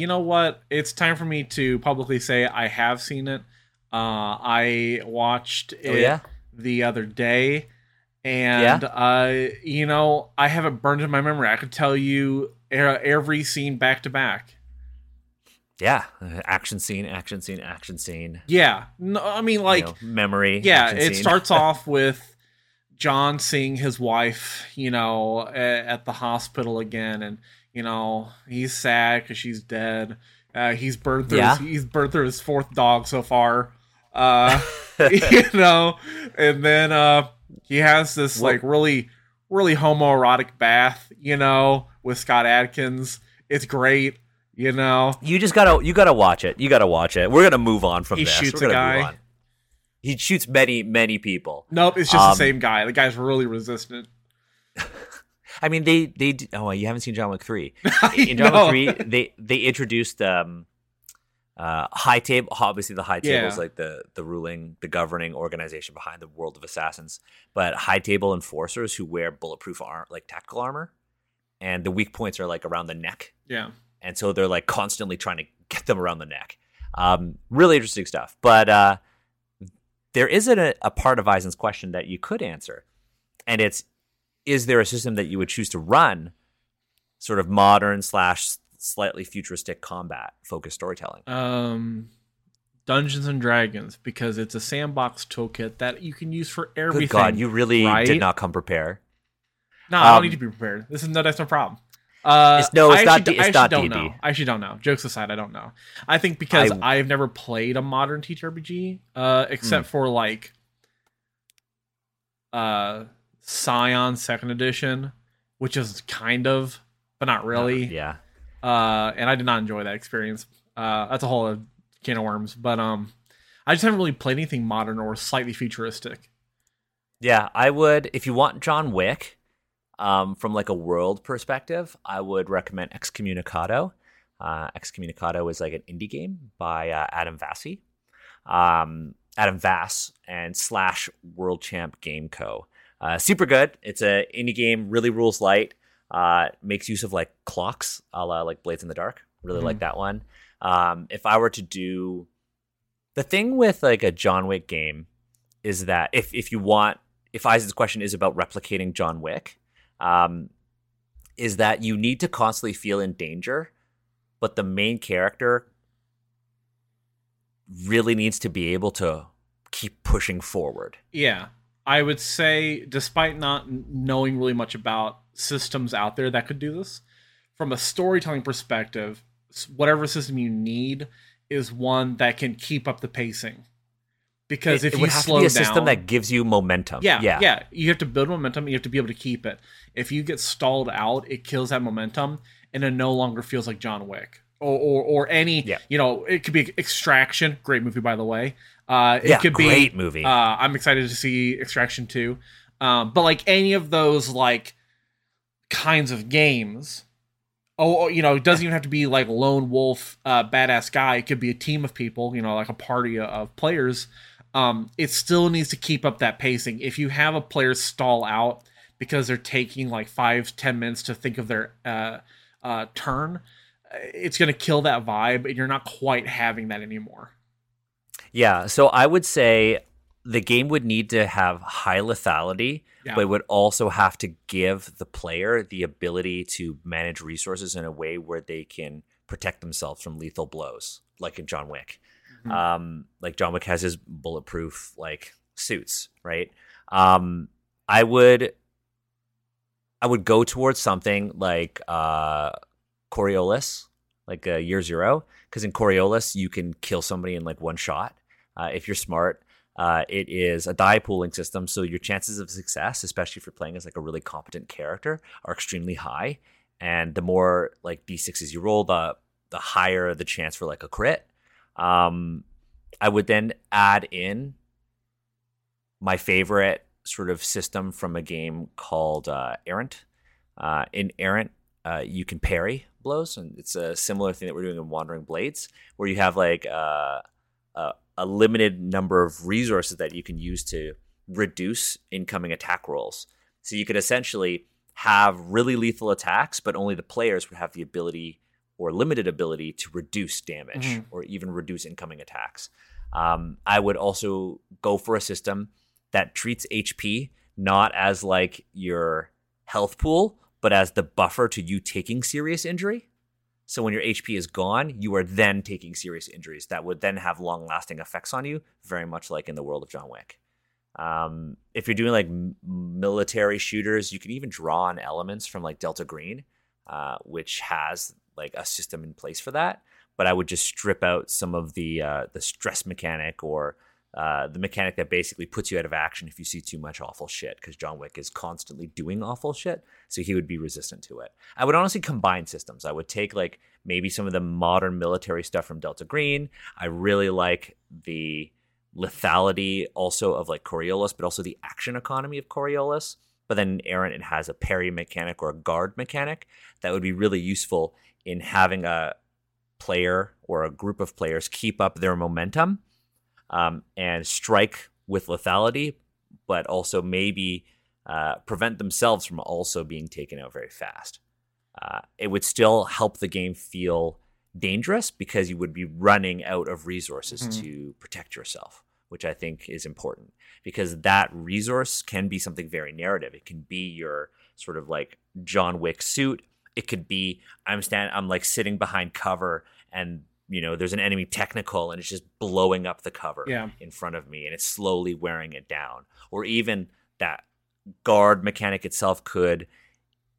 know what? It's time for me to publicly say I have seen it. I watched it the other day. And, I have it burned in my memory. I could tell you every scene back to back. Yeah. Action scene. Yeah. No, I mean, like. You know, memory. Yeah. It starts off with John seeing his wife, at the hospital again. And, he's sad because she's dead. He's burned through his fourth dog so far. And then, he has this like really, really homoerotic bath, with Scott Adkins. It's great, You gotta watch it. We're gonna move on from this. He shoots a guy. He shoots many, many people. Nope, it's just the same guy. The guy's really resistant. I mean, you haven't seen John Wick 3. In John Wick 3, they introduced high table, obviously the high table is like the governing organization behind the World of Assassins, but high table enforcers who wear bulletproof tactical armor, and the weak points are like around the neck. Yeah, and so they're like constantly trying to get them around the neck. Really interesting stuff. But there is a part of Eisen's question that you could answer, and it's is there a system that you would choose to run sort of modern / slightly futuristic combat focused storytelling? Dungeons and Dragons, because it's a sandbox toolkit that you can use for everything. Good God, you really did not come prepared. No, I don't need to be prepared. That's no problem. It's not D&D. I actually don't know. Jokes aside, I don't know. I think because I've never played a modern TTRPG, except for like Scion 2nd Edition, which is kind of, but not really. Yeah. And I did not enjoy that experience. That's a whole can of worms. But I just haven't really played anything modern or slightly futuristic. Yeah, I would, if you want John Wick... from like a world perspective, I would recommend Excommunicado. Excommunicado is like an indie game by Adam Vass and / World Champ Game Co. Super good. It's an indie game, really rules light. Makes use of like clocks, a la like Blades in the Dark. Really like that one. If I were to do the thing with like a John Wick game, is that if Isaac's question is about replicating John Wick. Is that you need to constantly feel in danger, but the main character really needs to be able to keep pushing forward. Yeah, I would say, despite not knowing really much about systems out there that could do this, from a storytelling perspective, whatever system you need is one that can keep up the pacing. Because if you slow down, it would have to be a system that gives you momentum. Yeah. You have to build momentum. You have to be able to keep it. If you get stalled out, it kills that momentum, and it no longer feels like John Wick or any. Yeah. You know, it could be Extraction. Great movie, by the way. Great movie. I'm excited to see Extraction 2. But like any of those like kinds of games, it doesn't even have to be like lone wolf, badass guy. It could be a team of people. You know, like a party of players. It still needs to keep up that pacing. If you have a player stall out because they're taking like 5-10 minutes to think of their turn, it's going to kill that vibe, and you're not quite having that anymore. Yeah, so I would say the game would need to have high lethality, but it would also have to give the player the ability to manage resources in a way where they can protect themselves from lethal blows, like in John Wick. Like John Wick has his bulletproof like suits, right? I would go towards something like Coriolis, like Year Zero, because in Coriolis you can kill somebody in like one shot if you're smart. It is a die pooling system, so your chances of success, especially if you're playing as like a really competent character, are extremely high. And the more like d6s you roll, the higher the chance for like a crit. I would then add in my favorite sort of system from a game called Errant. In Errant, you can parry blows, and it's a similar thing that we're doing in Wandering Blades, where you have like a limited number of resources that you can use to reduce incoming attack rolls. So you could essentially have really lethal attacks, but only the players would have the ability or limited ability to reduce damage or even reduce incoming attacks. I would also go for a system that treats HP not as like your health pool, but as the buffer to you taking serious injury. So when your HP is gone, you are then taking serious injuries that would then have long-lasting effects on you, very much like in the world of John Wick. If you're doing like military shooters, you can even draw on elements from like Delta Green, which has like a system in place for that, but I would just strip out some of the stress mechanic or the mechanic that basically puts you out of action if you see too much awful shit, because John Wick is constantly doing awful shit, so he would be resistant to it. I would honestly combine systems. I would take like maybe some of the modern military stuff from Delta Green. I really like the lethality also of like Coriolis, but also the action economy of Coriolis. But then in Errant, it has a parry mechanic or a guard mechanic that would be really useful in having a player or a group of players keep up their momentum and strike with lethality, but also maybe prevent themselves from also being taken out very fast. It would still help the game feel dangerous because you would be running out of resources to protect yourself, which I think is important, because that resource can be something very narrative. It can be your sort of like John Wick suit. It could be I'm like sitting behind cover and, you know, there's an enemy technical and it's just blowing up the cover in front of me and it's slowly wearing it down. Or even that guard mechanic itself could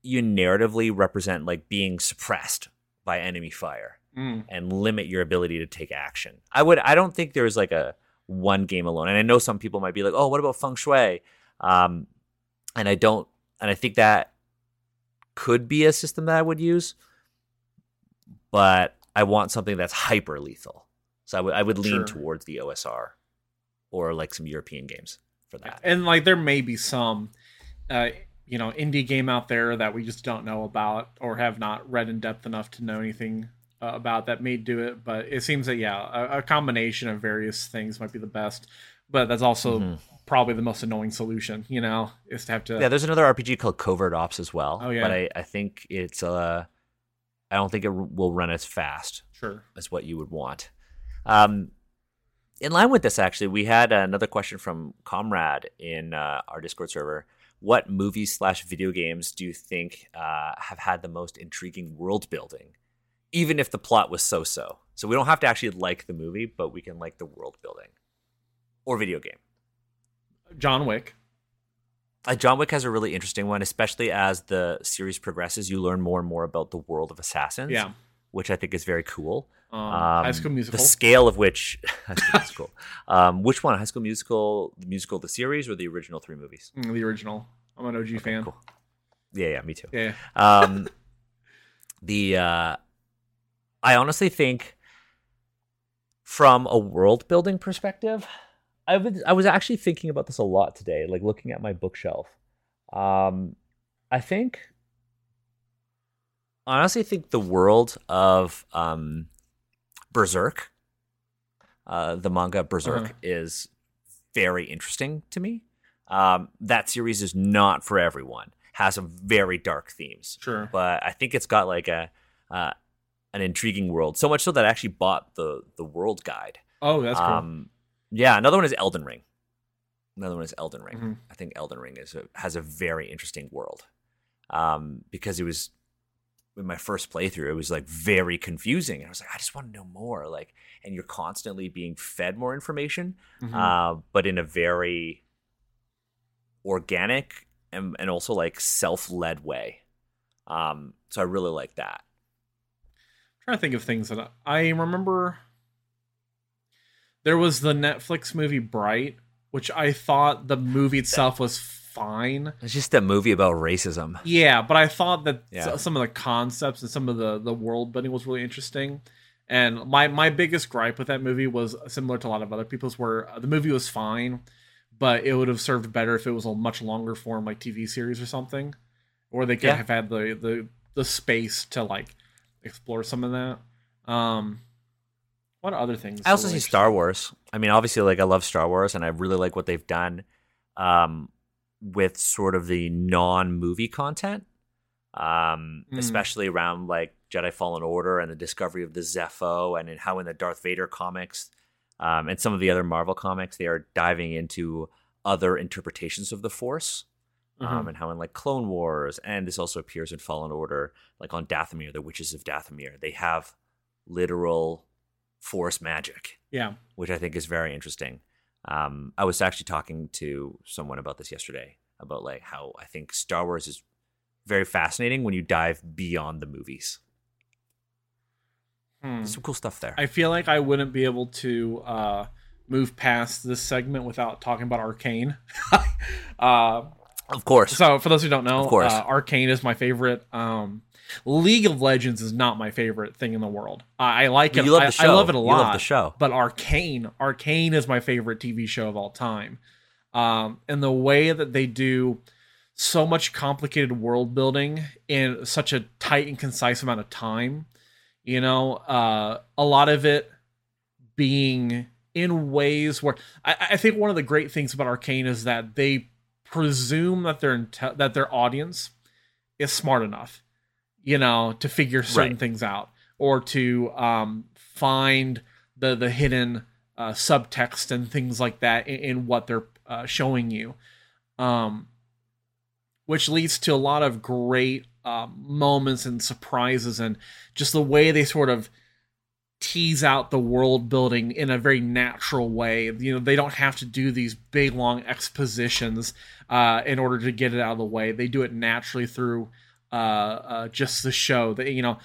you narratively represent like being suppressed by enemy fire and limit your ability to take action. I don't think there's like a one game alone. And I know some people might be like, oh, what about Feng Shui? And I think that could be a system that I would use, but I want something that's hyper lethal. So I would lean towards the OSR or like some European games for that. And like there may be some indie game out there that we just don't know about or have not read in depth enough to know anything about that may do it. But it seems that, a combination of various things might be the best. But that's also probably the most annoying solution, is to have to... Yeah, there's another RPG called Covert Ops as well. Oh, yeah. But I think it's... I don't think it will run as fast as what you would want. In line with this, actually, we had another question from Comrade in our Discord server. What movies / video games do you think have had the most intriguing world building, even if the plot was so-so? So we don't have to actually like the movie, but we can like the world building or video game. John Wick. John Wick has a really interesting one, especially as the series progresses. You learn more and more about the world of assassins, which I think is very cool. High School Musical. The scale of which... High School Musical. Which one? High School Musical, the musical, the series, or the original three movies? The original. I'm an OG fan. Cool. Yeah, me too. Yeah. I honestly think from a world-building perspective... I was actually thinking about this a lot today, like looking at my bookshelf. I honestly think the world of Berserk, the manga Berserk, is very interesting to me. That series is not for everyone. Has some very dark themes. Sure. But I think it's got like an intriguing world, so much so that I actually bought the world guide. Oh, that's cool. Yeah, another one is Elden Ring. Mm-hmm. I think Elden Ring has a very interesting world because it was in my first playthrough. It was like very confusing, and I was like, I just want to know more. Like, and you're constantly being fed more information, but in a very organic and also like self-led way. So I really like that. I'm trying to think of things that I remember. There was the Netflix movie Bright, which I thought the movie itself was fine. It's just a movie about racism. Yeah, but I thought that some of the concepts and some of the world building was really interesting. And my biggest gripe with that movie was similar to a lot of other people's, where the movie was fine, but it would have served better if it was a much longer form, like TV series or something. Or they could have had the space to like explore some of that. What other things? I also see Star Wars. I mean, obviously, like I love Star Wars, and I really like what they've done with sort of the non-movie content, especially around like Jedi Fallen Order and the discovery of the Zepho, and in the Darth Vader comics and some of the other Marvel comics, they are diving into other interpretations of the Force, and how in like Clone Wars, and this also appears in Fallen Order, like on Dathomir, the Witches of Dathomir. They have literal Force magic, which I think is very interesting. I was actually talking to someone about this yesterday, about like how I think Star Wars is very fascinating when you dive beyond the movies. There's some cool stuff there. I feel like I wouldn't be able to move past this segment without talking about Arcane. Of course. So for those who don't know, Arcane is my favorite. League of Legends is not my favorite thing in the world. I like it. I love it a lot. You love the show. But Arcane is my favorite TV show of all time. And the way that they do so much complicated world building in such a tight and concise amount of time, a lot of it being in ways where I think one of the great things about Arcane is that they presume that their audience is smart enough, to figure certain things out, or to find the hidden subtext and things like that in what they're showing you. Which leads to a lot of great moments and surprises, and just the way they sort of tease out the world building in a very natural way. You know, they don't have to do these big, long expositions in order to get it out of the way. They do it naturally through just the show. That, you know,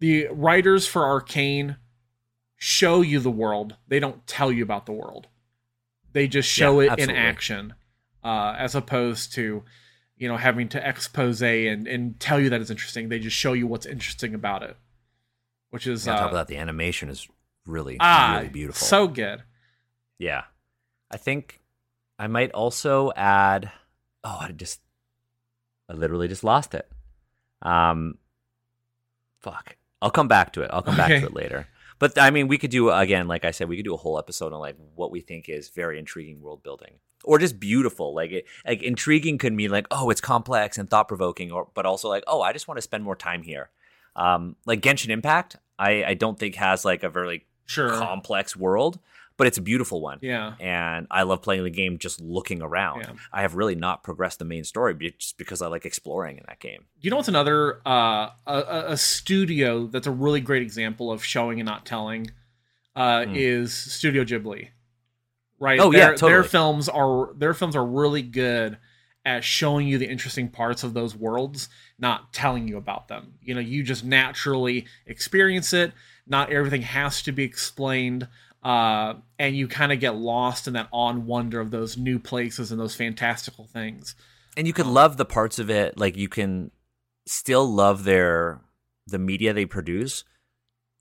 the writers for Arcane show you the world. They don't tell you about the world. They just show it absolutely. In action. As opposed to, you know, having to expose and tell you that it's interesting. They just show you what's interesting about it, which is... on top of that, the animation is really beautiful. So good. Yeah. I think I might also add... Oh, I literally just lost it. Fuck. I'll come back to it. Back to it later. But, I mean, we could do, again, like I said, we could do a whole episode on, like, what we think is very intriguing world building. Or just beautiful. Like intriguing could mean like, oh, it's complex and thought provoking, but also like, oh, I just want to spend more time here. Like Genshin Impact, I don't think has like a very complex world, but it's a beautiful one. Yeah. And I love playing the game just looking around. Yeah. I have really not progressed the main story just because I like exploring in that game. You know what's another a studio that's a really great example of showing and not telling is Studio Ghibli. Right. Oh, yeah, totally. Their films are really good at showing you the interesting parts of those worlds, not telling you about them. You know, you just naturally experience it. Not everything has to be explained. And you kind of get lost in that awe and wonder of those new places and those fantastical things. And you can love the parts of it. Like, you can still love the media they produce,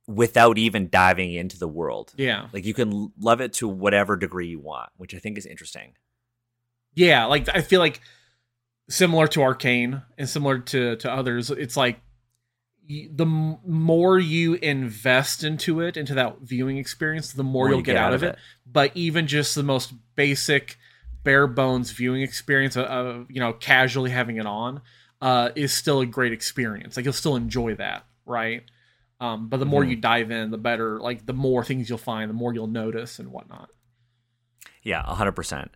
without even diving into the world. Yeah. Like, you can love it to whatever degree you want, which I think is interesting. Yeah, like, I feel like similar to Arcane and similar to others, it's like the more you invest into it, into that viewing experience, the more you'll get out of it. But even just the most basic, bare bones viewing experience of, you know, casually having it on is still a great experience. Like, you'll still enjoy that, right? But the more you dive in, the better, like, the more things you'll find, the more you'll notice and whatnot. Yeah, 100%.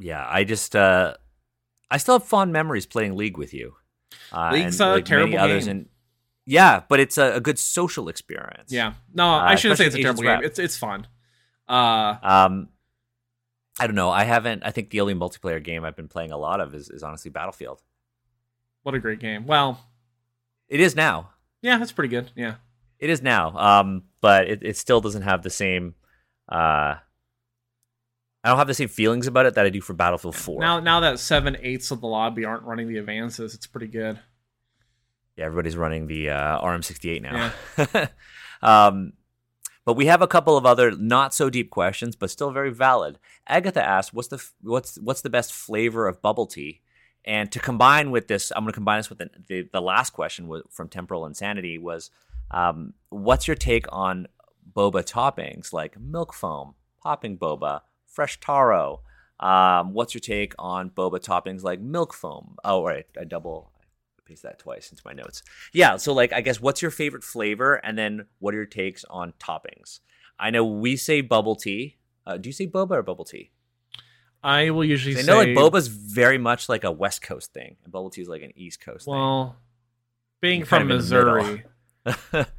Yeah, I still have fond memories playing League with you. League's and, like, a terrible game. Yeah, but it's a good social experience. Yeah. No, I shouldn't say it's a terrible game. It's fun. I don't know. I think the only multiplayer game I've been playing a lot of is honestly Battlefield. What a great game. Well... It is now. Yeah, that's pretty good. Yeah, it is now. But it still doesn't have the same. I don't have the same feelings about it that I do for Battlefield 4. Now that 7/8 of the lobby aren't running the advances, it's pretty good. Yeah, everybody's running the RM68 now. Yeah. But we have a couple of other not so deep questions, but still very valid. Agatha asked, "What's the best flavor of bubble tea?" And to combine with this, I'm going to combine this with the last question from Temporal Insanity was, what's your take on boba toppings like milk foam, popping boba, fresh taro? What's your take on boba toppings like milk foam? Oh, right. I paste that twice into my notes. Yeah. So, like, I guess what's your favorite flavor? And then what are your takes on toppings? I know we say bubble tea. Do you say boba or bubble tea? I will usually say... I know, like, boba's very much like a West Coast thing, and bubble tea is like an East Coast thing. Well, being from Missouri,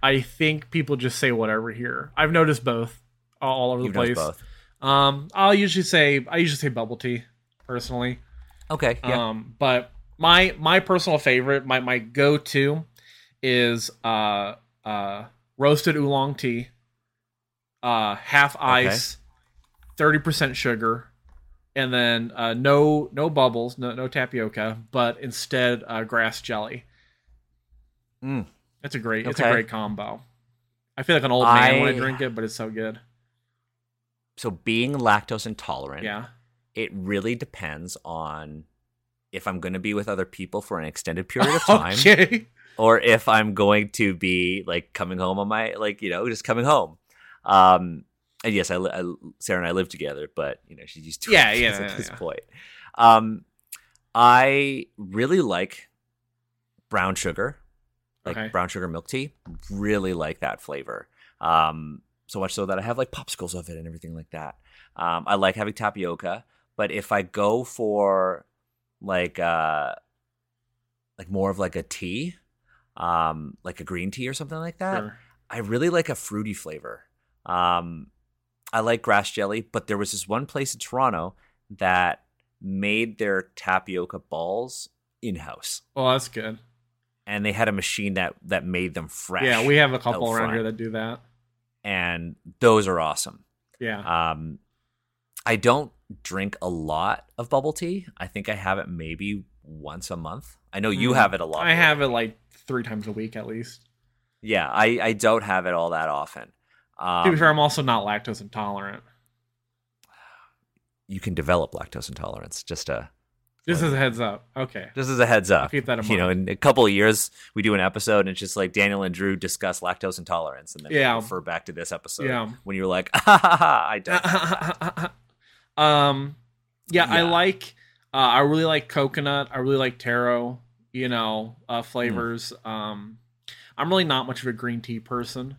I think people just say whatever here. I've noticed both all over the place. Both. I usually say bubble tea, personally. Okay, yeah. But my personal favorite, my go-to is roasted oolong tea, half ice, 30% sugar, and then no bubbles, no tapioca, but instead grass jelly. That's it's a great combo. I feel like an old man when I drink it, but it's so good. So, being lactose intolerant, it really depends on if I'm going to be with other people for an extended period of time, or if I'm going to be like coming home on my, like, you know, just coming home. And yes, Sarah and I live together, but, you know, she's used to it at this point. I really like brown sugar, like brown sugar milk tea. Really like that flavor. So much so that I have like popsicles of it and everything like that. I like having tapioca, but if I go for like more of like a tea, like a green tea or something like that, sure. I really like a fruity flavor. I like grass jelly, but there was this one place in Toronto that made their tapioca balls in-house. Oh, that's good. And they had a machine that made them fresh. Yeah, we have a couple around here that do that. And those are awesome. Yeah. I don't drink a lot of bubble tea. I think I have it maybe once a month. I know you have it a lot. I have it like 3 times a week at least. Yeah, I don't have it all that often. To be fair, I'm also not lactose intolerant. You can develop lactose intolerance. Just as a heads up. Okay. Just as a heads up. I'll keep that in mind. You know, in a couple of years, we do an episode, and it's just like Daniel and Drew discuss lactose intolerance, and then they refer back to this episode when you're like, I don't have that. I like. I really like coconut. I really like taro. You know, flavors. I'm really not much of a green tea person.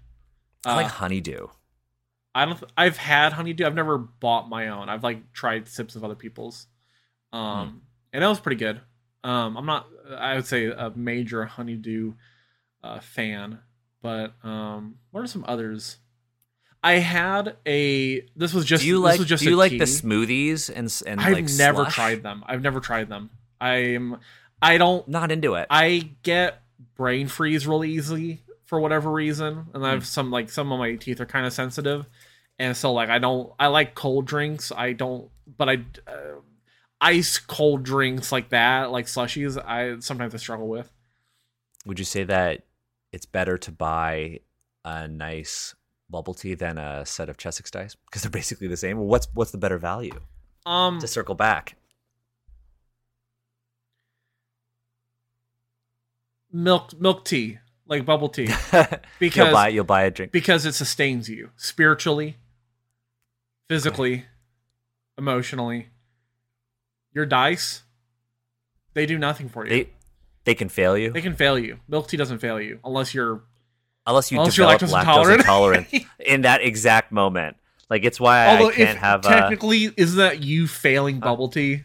I like honeydew. I've had honeydew. I've never bought my own. I've like tried sips of other people's. And that was pretty good. I would say a major honeydew fan, but what are some others? I had Do you like the smoothies and I've like never slush? Tried them. I've never tried them. Not into it. I get brain freeze really easily for whatever reason, and I have some of my teeth are kind of sensitive, and so like I like cold drinks. Ice cold drinks like that, like slushies, I sometimes struggle with. Would you say that it's better to buy a nice bubble tea than a set of Chessex dice because they're basically the same? What's the better value? To circle back, milk tea, like bubble tea, because you'll buy a drink because it sustains you spiritually, physically, emotionally. Your dice, they do nothing for you. They can fail you. They can fail you. Milk tea doesn't fail you unless you're lactose intolerant in that exact moment. Like it's why I can't have. Technically, is that you failing bubble tea?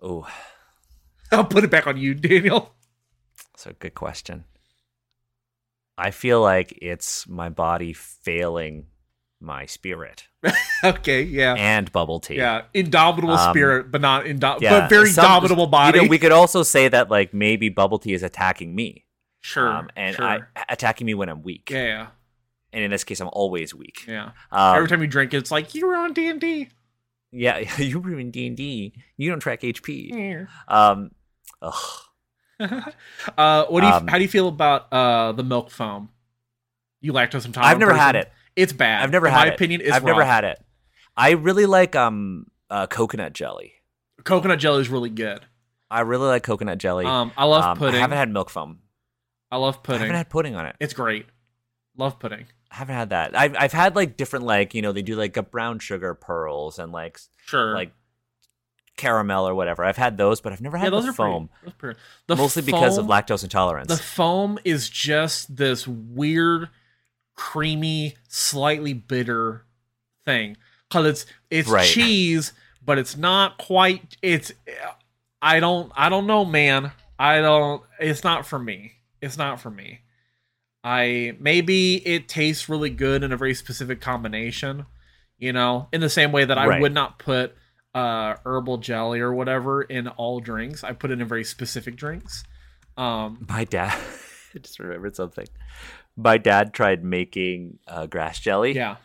Oh, I'll put it back on you, Daniel. That's a good question. I feel like it's my body failing my spirit. Okay, yeah. And bubble tea. Yeah, indomitable spirit, but not but very dominable body. You know, we could also say that like maybe bubble tea is attacking me. Sure. Attacking me when I'm weak. Yeah, yeah. And in this case, I'm always weak. Yeah. Every time you drink it, it's like, you were on D&D. Yeah, you were in D&D. You don't track HP. Yeah. How do you feel about the milk foam? You lactose intolerant? I've never had it. It's bad. I've never had it. In my opinion, it's wrong. I've never had it. I really like coconut jelly. Coconut jelly is really good. I really like coconut jelly. I love pudding. I haven't had milk foam. I love pudding. I haven't had pudding on it. It's great. Love pudding. I haven't had that. I've had like different like, you know, they do like a brown sugar pearls and like like caramel or whatever. I've had those, but I've never had the foam. Mostly because of lactose intolerance. The foam is just this weird creamy, slightly bitter thing because it's right. Cheese, but it's not quite. I don't know, man. It's not for me. Maybe it tastes really good in a very specific combination, you know, in the same way that I would not put herbal jelly or whatever in all drinks. I put it in very specific drinks. My dad, I just remembered something. My dad tried making grass jelly. Yeah.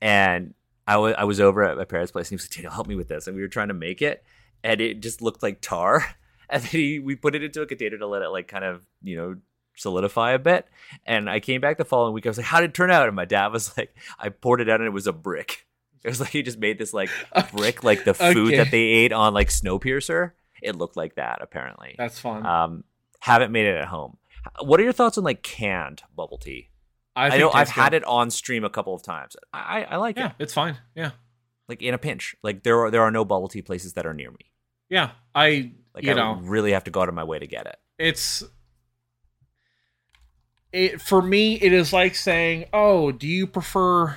And I was over at my parents' place, and he was like, Daniel, help me with this. And we were trying to make it, and it just looked like tar. And then we put it into a container to let it, like, kind of, you know, solidify a bit. And I came back the following week. I was like, how did it turn out? And my dad was like, I poured it out, and it was a brick. It was like he just made this, like, brick, like the food that they ate on, like, Snowpiercer. It looked like that, apparently. That's fun. Haven't made it at home. What are your thoughts on like canned bubble tea? I know I've had it on stream a couple of times. I like it. It's fine. Yeah. Like in a pinch. Like there are no bubble tea places that are near me. Yeah. I really have to go out of my way to get it. It's It, for me, it is like saying, oh, do you prefer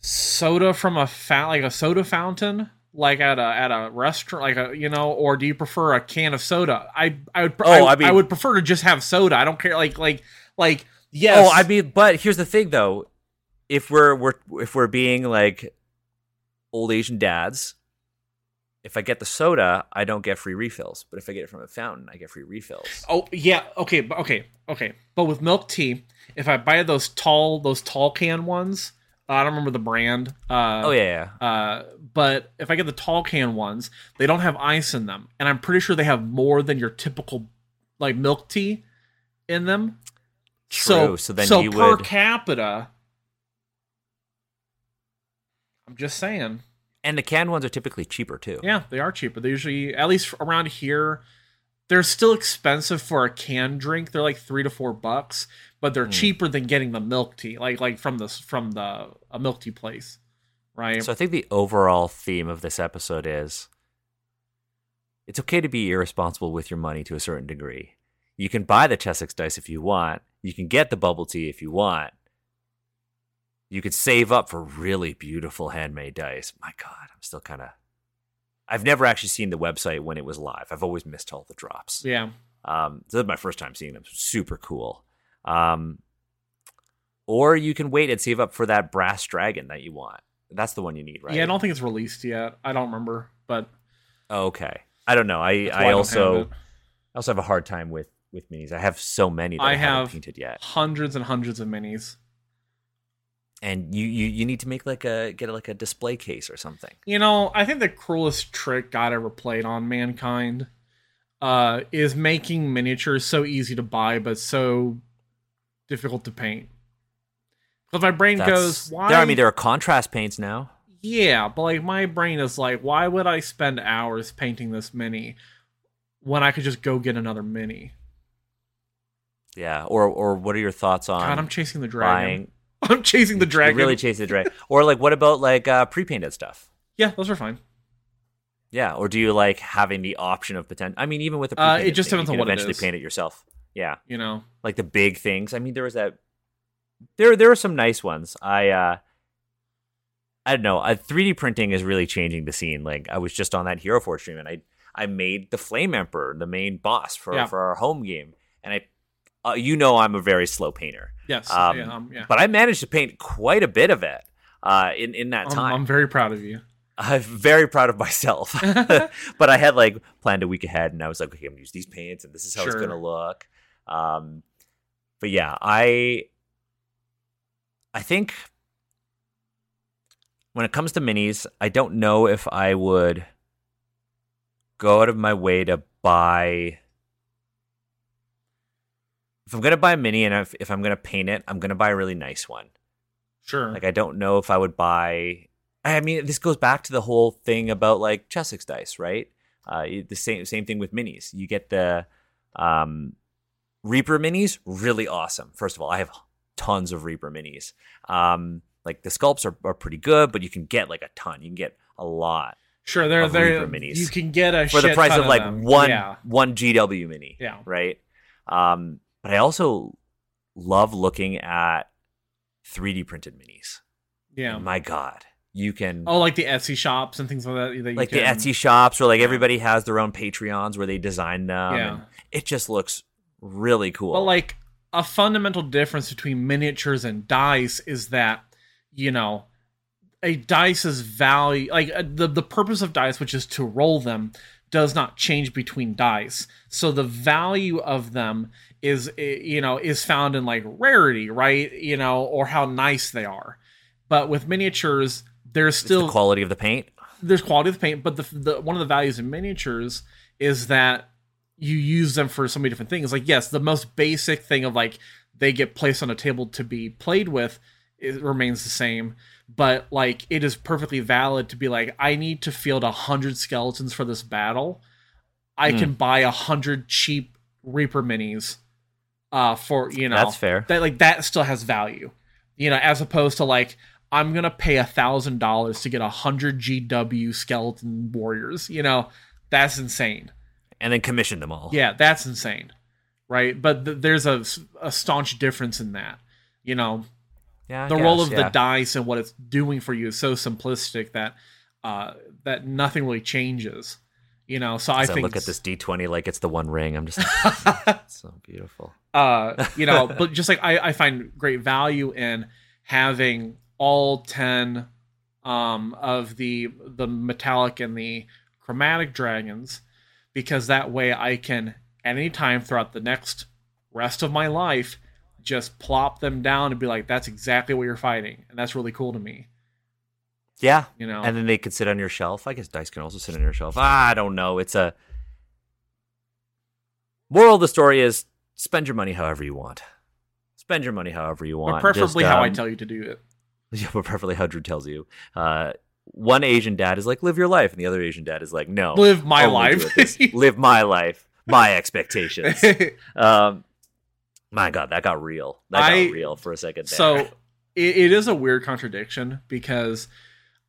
soda from a soda fountain? Like at a restaurant, or do you prefer a can of soda? I would prefer to just have soda. I don't care. Like yes. Oh, I mean, but here's the thing though, if we're being like old Asian dads, if I get the soda, I don't get free refills. But if I get it from a fountain, I get free refills. Oh yeah, okay. But with milk tea, if I buy those tall can ones. I don't remember the brand. But if I get the tall can ones, they don't have ice in them, and I'm pretty sure they have more than your typical like milk tea in them. True. So per capita, I'm just saying. And the canned ones are typically cheaper too. Yeah, they are cheaper. They usually, at least around here, they're still expensive for a canned drink. They're like $3 to $4. But they're cheaper than getting the milk tea, like from a milk tea place, right? So I think the overall theme of this episode is it's okay to be irresponsible with your money to a certain degree. You can buy the Chessex dice if you want. You can get the bubble tea if you want. You could save up for really beautiful handmade dice. My God, I'm still kind of... I've never actually seen the website when it was live. I've always missed all the drops. Yeah. So this is my first time seeing them. Super cool. Or you can wait and save up for that brass dragon that you want. That's the one you need, right? Yeah, I don't think it's released yet. I don't remember, but okay. I don't know. I also have a hard time with minis. I have so many that I haven't painted yet. Hundreds and hundreds of minis. And you need to make get a display case or something. I think the cruelest trick God ever played on mankind is making miniatures so easy to buy, but so difficult to paint. Because my brain goes, why? There are contrast paints now. Yeah, but my brain is like, why would I spend hours painting this mini when I could just go get another mini? Yeah, or what are your thoughts on... God, I'm chasing the dragon. I'm chasing the dragon. You're really chasing the dragon. Or what about pre-painted stuff? Yeah, those are fine. Yeah, or do you like having the option of potential... even with a pre-painted it just depends on what it is. You can eventually paint it yourself. Yeah. Like the big things. There was that. There are some nice ones. I don't know. 3D printing is really changing the scene. I was just on that Hero Forge stream and I made the Flame Emperor, the main boss for our home game. And I, I'm a very slow painter. Yes. But I managed to paint quite a bit of it in that time. I'm very proud of you. I'm very proud of myself. But I had planned a week ahead and I was like, okay, I'm going to use these paints and this is how it's going to look. But yeah, I think when it comes to minis, I don't know if I would go out of my way to buy. If I'm going to buy a mini and if I'm going to paint it, I'm going to buy a really nice one. Sure. I don't know if I would buy. This goes back to the whole thing about Chessex dice, right? The same thing with minis. You get the Reaper minis, really awesome. First of all, I have tons of Reaper minis. The sculpts are pretty good, but you can get a ton. You can get a lot. Sure, they're Reaper minis. You can get a for the price of one GW mini. Yeah, right. But I also love looking at 3D printed minis. Yeah, my God, you can. Oh, the Etsy shops and things like that. The Etsy shops, or everybody has their own Patreons where they design them. Yeah, and it just looks really cool. But a fundamental difference between miniatures and dice is that a dice's value, the purpose of dice, which is to roll them, does not change between dice. So the value of them is found in rarity, right? Or how nice they are. But with miniatures, there's still the quality of the paint. There's quality of the paint, but the one of the values in miniatures is that you use them for so many different things. Yes, the most basic thing of they get placed on a table to be played with, it remains the same. But it is perfectly valid to be I need to field 100 skeletons for this battle. I can buy 100 cheap Reaper minis for, that's fair. That that still has value, as opposed to I'm going to pay $1,000 to get 100 GW skeleton warriors. That's insane. And then commission them all. Yeah, that's insane. right? But there's a staunch difference in that, you know. Yeah, the role of the dice and what it's doing for you is so simplistic that that nothing really changes, you know. So I think look at this D20 like it's the One Ring. I'm just like, so beautiful, you know. But just like I find great value in having all 10 of the metallic and the chromatic dragons, because that way I can at any time throughout the next rest of my life just plop them down and be like, that's exactly what you're fighting. And that's really cool to me. Yeah. You know, and then they could sit on your shelf. I guess dice can also sit on your shelf. I don't know. It's a moral of the story is spend your money however you want. Spend your money however you want. But preferably how I tell you to do it. Yeah, but preferably how Drew tells you. One Asian dad is like, live your life. And the other Asian dad is like, no. Live my life. Live my life. My expectations. My God, that got real. That got real for a second there. So it is a weird contradiction because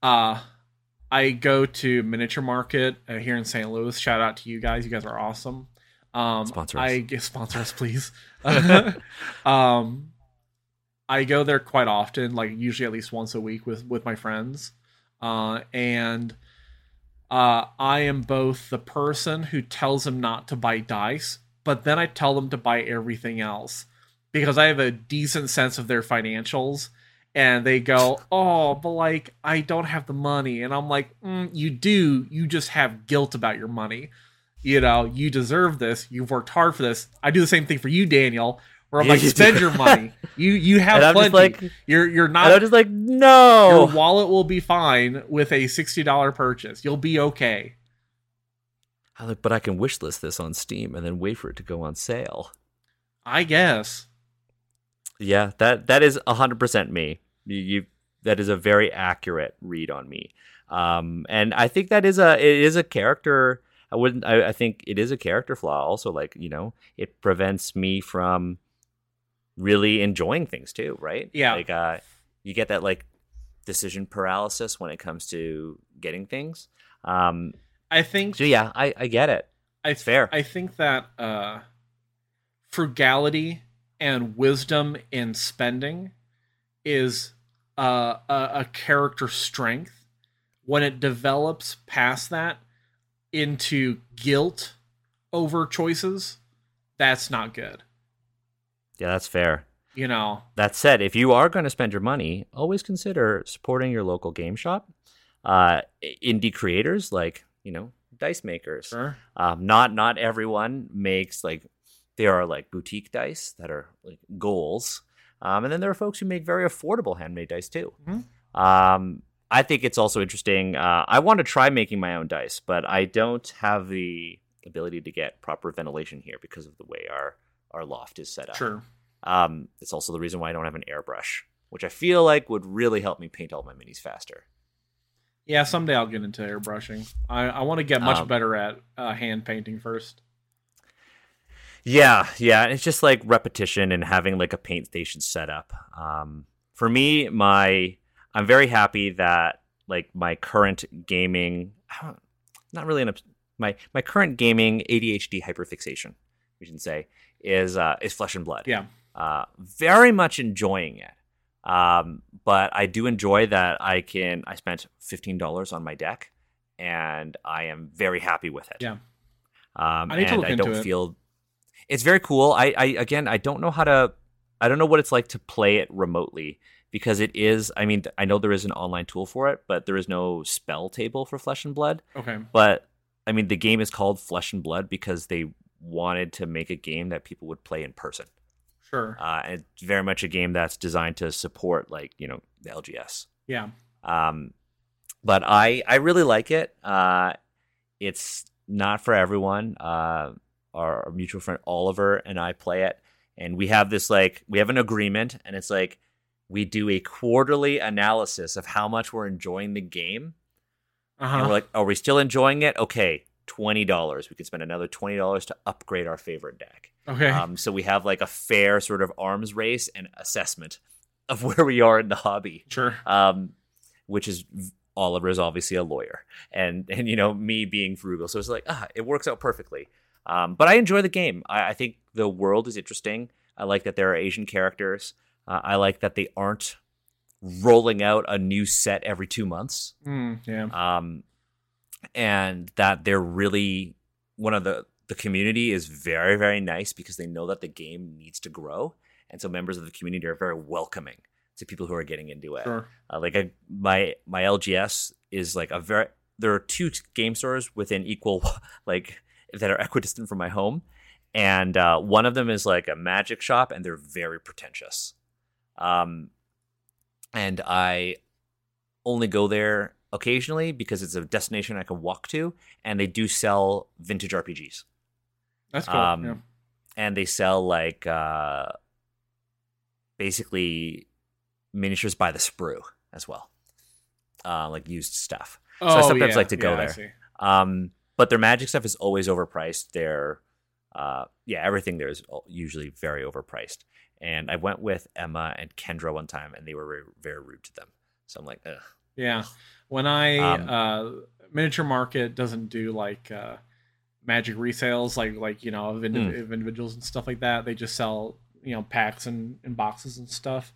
I go to Miniature Market here in St. Louis. Shout out to you guys. You guys are awesome. Sponsor us. Sponsor us, please. I go there quite often, like usually at least once a week with my friends. And I am both the person who tells them not to buy dice, but then I tell them to buy everything else because I have a decent sense of their financials. And they go, oh, but like, I don't have the money. And I'm like, you do. You just have guilt about your money. You know, you deserve this. You've worked hard for this. I do the same thing for you, Daniel, where I'm like, spend your money. You have and plenty. Like, you're not. And I'm just like, no. Your wallet will be fine with a $60 purchase. You'll be okay. I'm like, but I can wish list this on Steam and then wait for it to go on sale. I guess. Yeah, that is 100% me. That is a very accurate read on me. And I think it is a character. I think it is a character flaw also, like, you know, it prevents me from really enjoying things too, right? Yeah. Like you get that like decision paralysis when it comes to getting things. I think so. Yeah, I get it. It's fair. I think that frugality and wisdom in spending is a character strength. When it develops past that into guilt over choices, that's not good. Yeah, that's fair. You know. That said, if you are going to spend your money, always consider supporting your local game shop, indie creators like, you know, dice makers. Sure. Not everyone makes like. There are like boutique dice that are like goals, and then there are folks who make very affordable handmade dice too. Mm-hmm. I think it's also interesting. I want to try making my own dice, but I don't have the ability to get proper ventilation here because of the way our loft is set up. Sure. It's also the reason why I don't have an airbrush, which I feel like would really help me paint all my minis faster. Yeah, someday I'll get into airbrushing. I want to get much better at hand painting first. Yeah, and it's just like repetition and having like a paint station set up. For me, I'm very happy that like my current gaming, my current gaming ADHD hyperfixation, we should say, is flesh and blood. Yeah, very much enjoying it. But I do enjoy that I spent $15 on my deck, and I am very happy with it. Yeah, I need to look into it. It's very cool. I don't know I don't know what it's like to play it remotely because it is, I mean, I know there is an online tool for it, but there is no spell table for Flesh and Blood. Okay. But I mean, the game is called Flesh and Blood because they wanted to make a game that people would play in person. Sure. And it's very much a game that's designed to support like, you know, the LGS. Yeah. But I really like it. It's not for everyone. Our mutual friend Oliver and I play it, and we have this like we have an agreement, and it's like we do a quarterly analysis of how much we're enjoying the game. Uh-huh. And we're like, are we still enjoying it? Okay, $20. We could spend another $20 to upgrade our favorite deck. Okay, so we have like a fair sort of arms race and assessment of where we are in the hobby. Sure, which is. Oliver is obviously a lawyer, and you know me being frugal, so it's like it works out perfectly. But I enjoy the game. I think the world is interesting. I like that there are Asian characters. I like that they aren't rolling out a new set every 2 months. And that they're really one of the community is very, very nice because they know that the game needs to grow. And so members of the community are very welcoming to people who are getting into it. Sure. My LGS is like a very, there are two game stores within equal, like that are equidistant from my home. And one of them is like a magic shop and they're very pretentious. And I only go there occasionally because it's a destination I can walk to, and they do sell vintage RPGs. That's cool. And they sell like basically miniatures by the sprue as well, like used stuff. So I sometimes like to go there. But their magic stuff is always overpriced. Their everything there is usually very overpriced. And I went with Emma and Kendra one time, and they were very, very rude to them. So I'm like, ugh. Yeah. When I Miniature Market doesn't do like magic resales, of individuals and stuff like that. They just sell packs and boxes and stuff.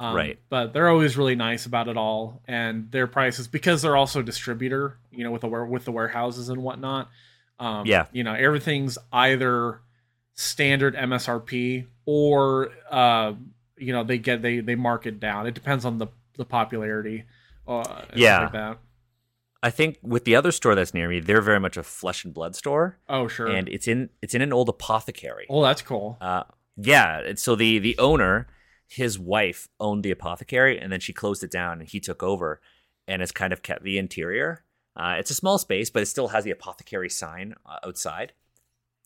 Right. But they're always really nice about it all, and their prices, because they're also a distributor, with the warehouses and whatnot. Everything's either standard MSRP or they mark it down. It depends on the popularity. Like that. I think with the other store that's near me, they're very much a flesh and blood store. Oh sure. And it's in an old apothecary. Oh, that's cool. And so the owner, his wife owned the apothecary, and then she closed it down, and he took over, and has kind of kept the interior. It's a small space, but it still has the apothecary sign outside,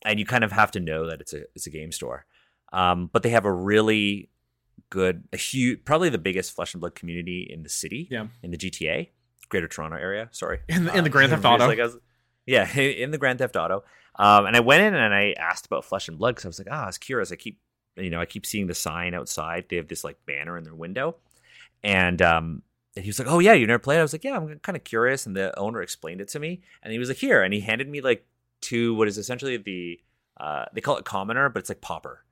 and you kind of have to know that it's a game store. But they have a really good, probably the biggest flesh and blood community in the city, in the GTA, Greater Toronto area. Sorry, in the Grand Theft Auto. In the Grand Theft Auto. And I went in and I asked about flesh and blood because I was like, I was curious. I keep seeing the sign outside. They have this like banner in their window, and he was like, "Oh yeah, you never played?" I was like, "Yeah, I'm kind of curious." And the owner explained it to me, and he was like, "Here," and he handed me like two, what is essentially the they call it commoner, but it's like pauper.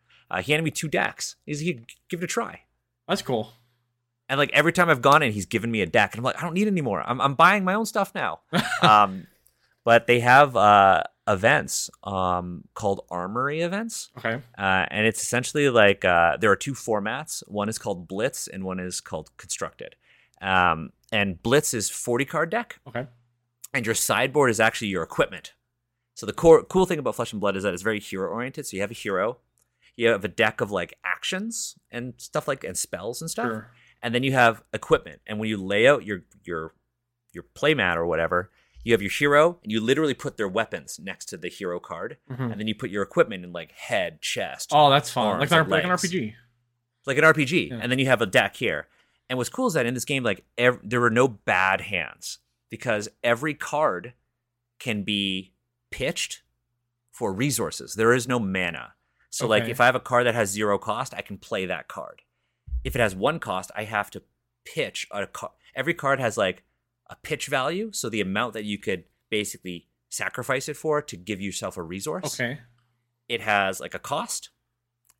He handed me two decks. He's like, "Give it a try." That's cool. And like every time I've gone in, he's given me a deck, and I'm like, "I don't need any more. I'm buying my own stuff now." But they have events called Armory events. Okay. And it's essentially like there are two formats. One is called Blitz and one is called Constructed. And Blitz is 40 card deck. Okay. And your sideboard is actually your equipment. So the cool thing about Flesh and Blood is that it's very hero oriented. So you have a hero, you have a deck of like actions and stuff like and spells and stuff. Sure. And then you have equipment. And when you lay out your play mat or whatever, you have your hero, and you literally put their weapons next to the hero card, and then you put your equipment in like head, chest. Oh, that's fun! Arms, like an RPG, yeah. And then you have a deck here. And what's cool is that in this game, like there were no bad hands because every card can be pitched for resources. There is no mana, so like if I have a card that has 0 cost, I can play that card. If it has 1 cost, I have to pitch a card. Every card has like a pitch value, so the amount that you could basically sacrifice it for to give yourself a resource. Okay. It has like a cost,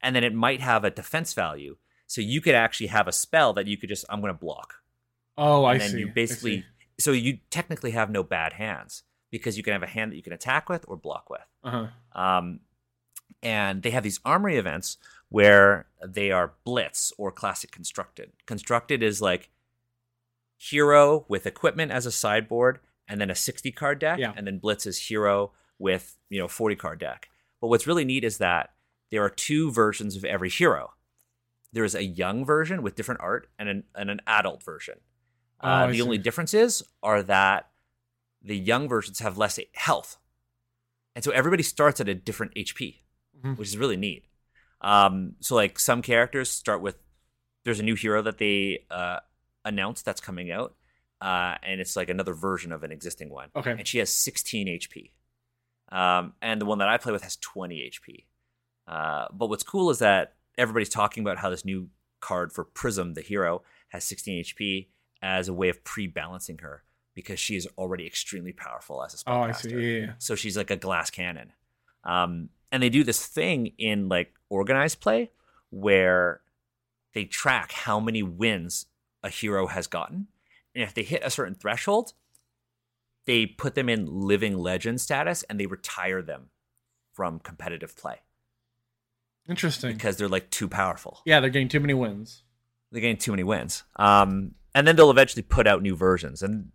and then it might have a defense value. So you could actually have a spell that you could just, I'm going to block. Oh, I see. And then you basically, so you technically have no bad hands because you can have a hand that you can attack with or block with. And they have these armory events where they are Blitz or classic Constructed. Constructed is like hero with equipment as a sideboard and then a 60 card deck, and then Blitz is hero with 40 card deck. But what's really neat is that there are two versions of every hero. There is a young version with different art and an adult version. The only differences are that the young versions have less health, and so everybody starts at a different HP, which is really neat. So like some characters start with, there's a new hero that they announced that's coming out, and it's like another version of an existing one. Okay. And she has 16 HP. And the one that I play with has 20 HP. But what's cool is that everybody's talking about how this new card for Prism, the hero, has 16 HP as a way of pre-balancing her because she is already extremely powerful as a spellcaster. Oh, I see. Yeah. So she's like a glass cannon. And they do this thing in like organized play where they track how many wins a hero has gotten. And if they hit a certain threshold, they put them in living legend status and they retire them from competitive play. Interesting. Because they're like too powerful. Yeah, they're getting too many wins. And then they'll eventually put out new versions. And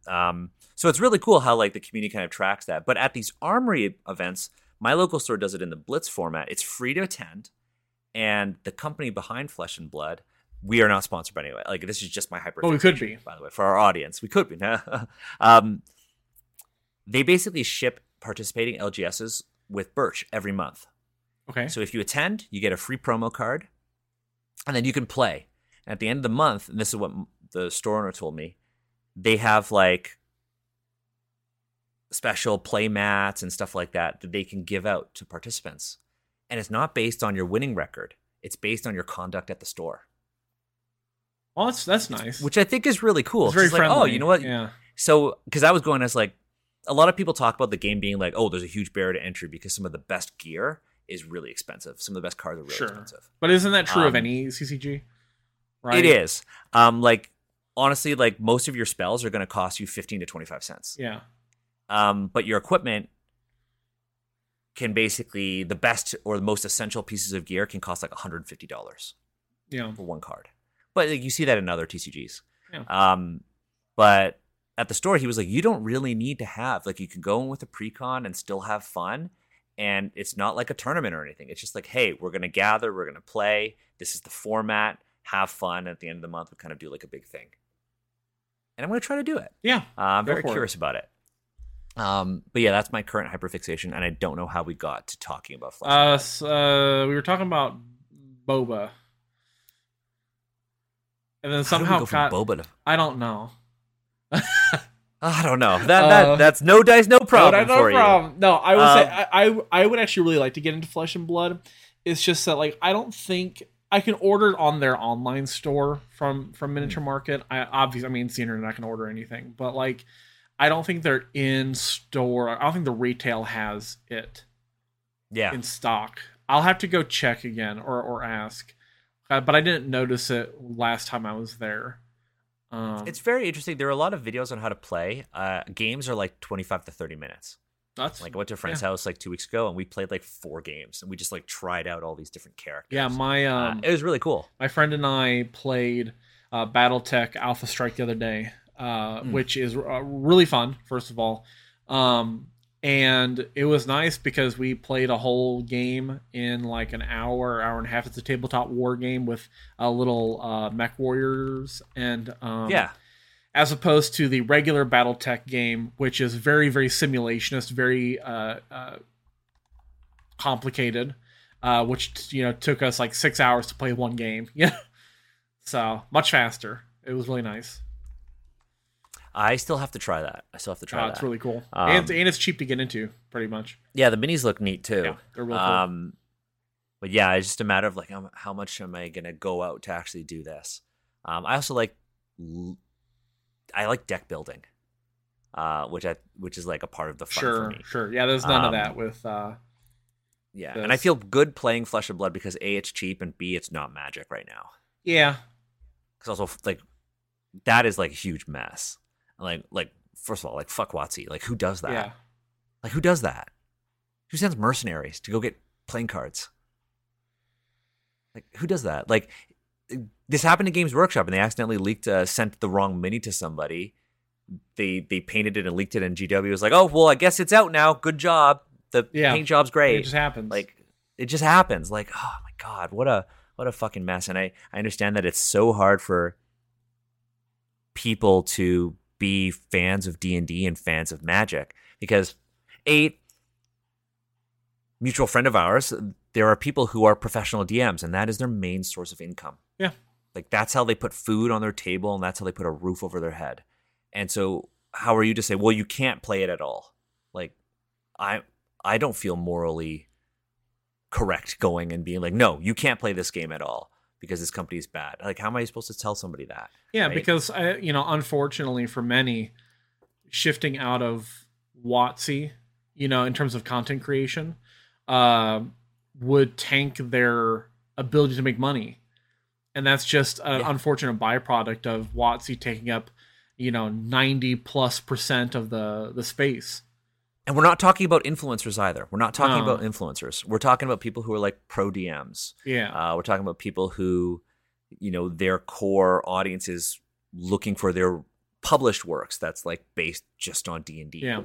so it's really cool how like the community kind of tracks that. But at these armory events, my local store does it in the Blitz format. It's free to attend. And the company behind Flesh and Blood, we are not sponsored by anyway. Like, this is just my hyper. Well, we could be, by the way, for our audience. We could be. They basically ship participating LGSs with Birch every month. Okay. So if you attend, you get a free promo card, and then you can play. And at the end of the month, and this is what the store owner told me, they have like special play mats and stuff like that that they can give out to participants. And it's not based on your winning record. It's based on your conduct at the store. Well, that's nice. Which I think is really cool. It's very friendly. Like, oh, you know what? Yeah. So, because I was going as like, a lot of people talk about the game being like, oh, there's a huge barrier to entry because some of the best gear is really expensive. Some of the best cards are really expensive. But isn't that true of any CCG? Right? It is. Like, honestly, like most of your spells are going to cost you 15 to 25 cents. Yeah. But your equipment can basically, the best or the most essential pieces of gear can cost like $150 for one card. But like, you see that in other TCGs. Yeah. But at the store, he was like, you don't really need to have, like, you can go in with a pre-con and still have fun. And it's not like a tournament or anything. It's just like, hey, we're going to gather, we're going to play. This is the format. Have fun. At the end of the month, we kind of do like a big thing. And I'm going to try to do it. Yeah. I'm very curious about it. But yeah, that's my current hyperfixation. And I don't know how we got to talking about Flash. We were talking about boba. And then somehow boba to... I don't know. I don't know. That's no dice, no problem for you. No, I would say I would actually really like to get into Flesh and Blood. It's just that like I don't think I can order it on their online store from Miniature Market. It's the internet. I can order anything, but like I don't think they're in store. I don't think the retail has it. Yeah. In stock. I'll have to go check again or ask, but I didn't notice it last time I was there. It's very interesting. There are a lot of videos on how to play. Games are like 25 to 30 minutes. That's like I went to a friend's house like 2 weeks ago and we played like 4 games and we just like tried out all these different characters. Yeah, my it was really cool. My friend and I played BattleTech Alpha Strike the other day, which is really fun, first of all. And it was nice because we played a whole game in like an hour and a half. It's a tabletop war game with a little mech warriors. And as opposed to the regular BattleTech game, which is very, very simulationist, very complicated, which, you know, took us like 6 hours to play one game. Yeah. So much faster. It was really nice. I still have to try that. It's really cool. And it's cheap to get into, pretty much. Yeah, the minis look neat, too. Yeah, they're really cool. But yeah, it's just a matter of like, how much am I going to go out to actually do this? I also like deck building, which is like a part of the fun for me. Sure. Yeah, there's none of that with... this. And I feel good playing Flesh and Blood because A, it's cheap, and B, it's not Magic right now. Yeah. Because also, like, that is like a huge mess. Like, first of all, like, fuck WotC. Like, who does that? Yeah. Like, who does that? Who sends mercenaries to go get playing cards? Like, who does that? Like, this happened at Games Workshop, and they accidentally sent the wrong mini to somebody. They painted it and leaked it, and GW was like, oh, well, I guess it's out now. Good job. The paint job's great. It just happens. Like, it just happens. Like, oh, my God, what a fucking mess. And I understand that it's so hard for people to be fans of D&D and fans of Magic because a mutual friend of ours, there are people who are professional DMs and that is their main source of income. Yeah. Like that's how they put food on their table and that's how they put a roof over their head. And so how are you to say, well, you can't play it at all? Like I don't feel morally correct going and being like, no, you can't play this game at all. Because this company is bad. Like, how am I supposed to tell somebody that? Yeah, right? Because, unfortunately for many, shifting out of WotC, in terms of content creation, would tank their ability to make money. And that's just an unfortunate byproduct of WotC taking up, 90+% of the space. And we're not talking about influencers either. We're not talking about influencers. We're talking about people who are like pro DMs. Yeah. We're talking about people who, their core audience is looking for their published works that's like based just on D&D. Yeah.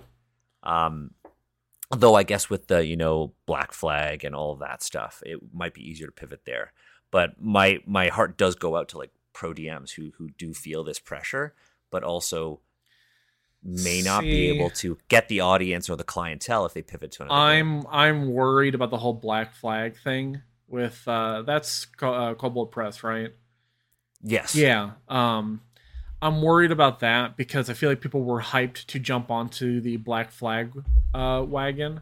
Although I guess with the, Black Flag and all of that stuff, it might be easier to pivot there. But my heart does go out to like pro DMs who do feel this pressure, but also may not be able to get the audience or the clientele if they pivot to another. I'm worried about the whole Black Flag thing with that's Cobalt Press, right? Yes. Yeah. I'm worried about that because I feel like people were hyped to jump onto the Black Flag wagon,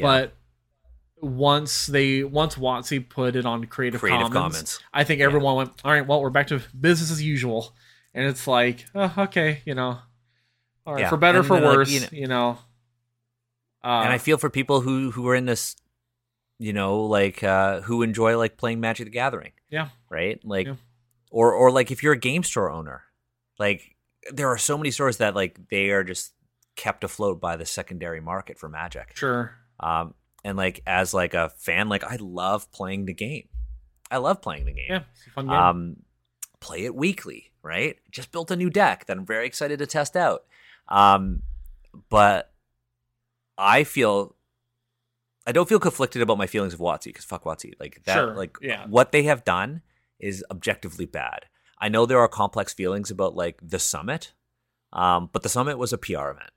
but once WotC put it on Creative Commons, I think everyone went, all right, well, we're back to business as usual, and it's like, oh, okay, all right, for better, and for worse, like, and I feel for people who are in this, who enjoy like playing Magic the Gathering. Yeah. Right. Like, or like if you're a game store owner, like there are so many stores that like they are just kept afloat by the secondary market for Magic. Sure. And like as like a fan, like I love playing the game. Yeah. It's a fun game. Play it weekly. Right. Just built a new deck that I'm very excited to test out. But I don't feel conflicted about my feelings of WotC because fuck WotC. Like that, what they have done is objectively bad. I know there are complex feelings about like the summit, but the summit was a PR event.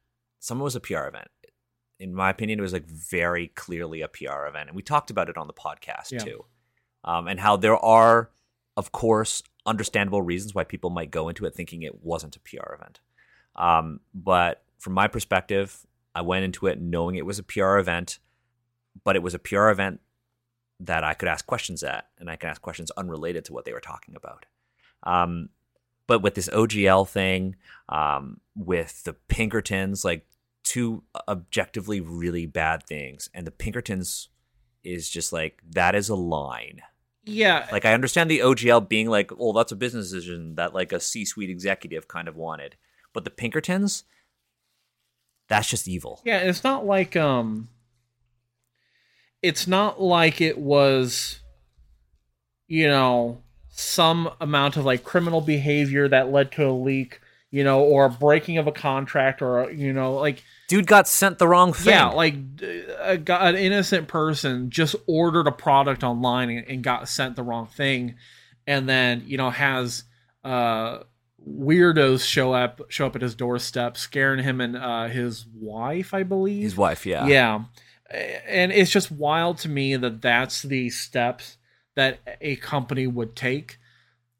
In my opinion, it was like very clearly a PR event, and we talked about it on the podcast too, and how there are, of course, understandable reasons why people might go into it thinking it wasn't a PR event. But from my perspective, I went into it knowing it was a PR event, but it was a PR event that I could ask questions at, and I can ask questions unrelated to what they were talking about. But with this OGL thing, with the Pinkertons, like two objectively really bad things, and the Pinkertons is just like, that is a line. Yeah. Like I understand the OGL being like, oh, that's a business decision that like a C-suite executive kind of wanted. But the Pinkertons, that's just evil. Yeah, it's not like it was, some amount of like criminal behavior that led to a leak, or a breaking of a contract, or like dude got sent the wrong thing. Yeah, like an innocent person just ordered a product online and got sent the wrong thing, and then has weirdos show up at his doorstep, scaring him and his wife, I believe. His wife, yeah. And it's just wild to me that that's the steps that a company would take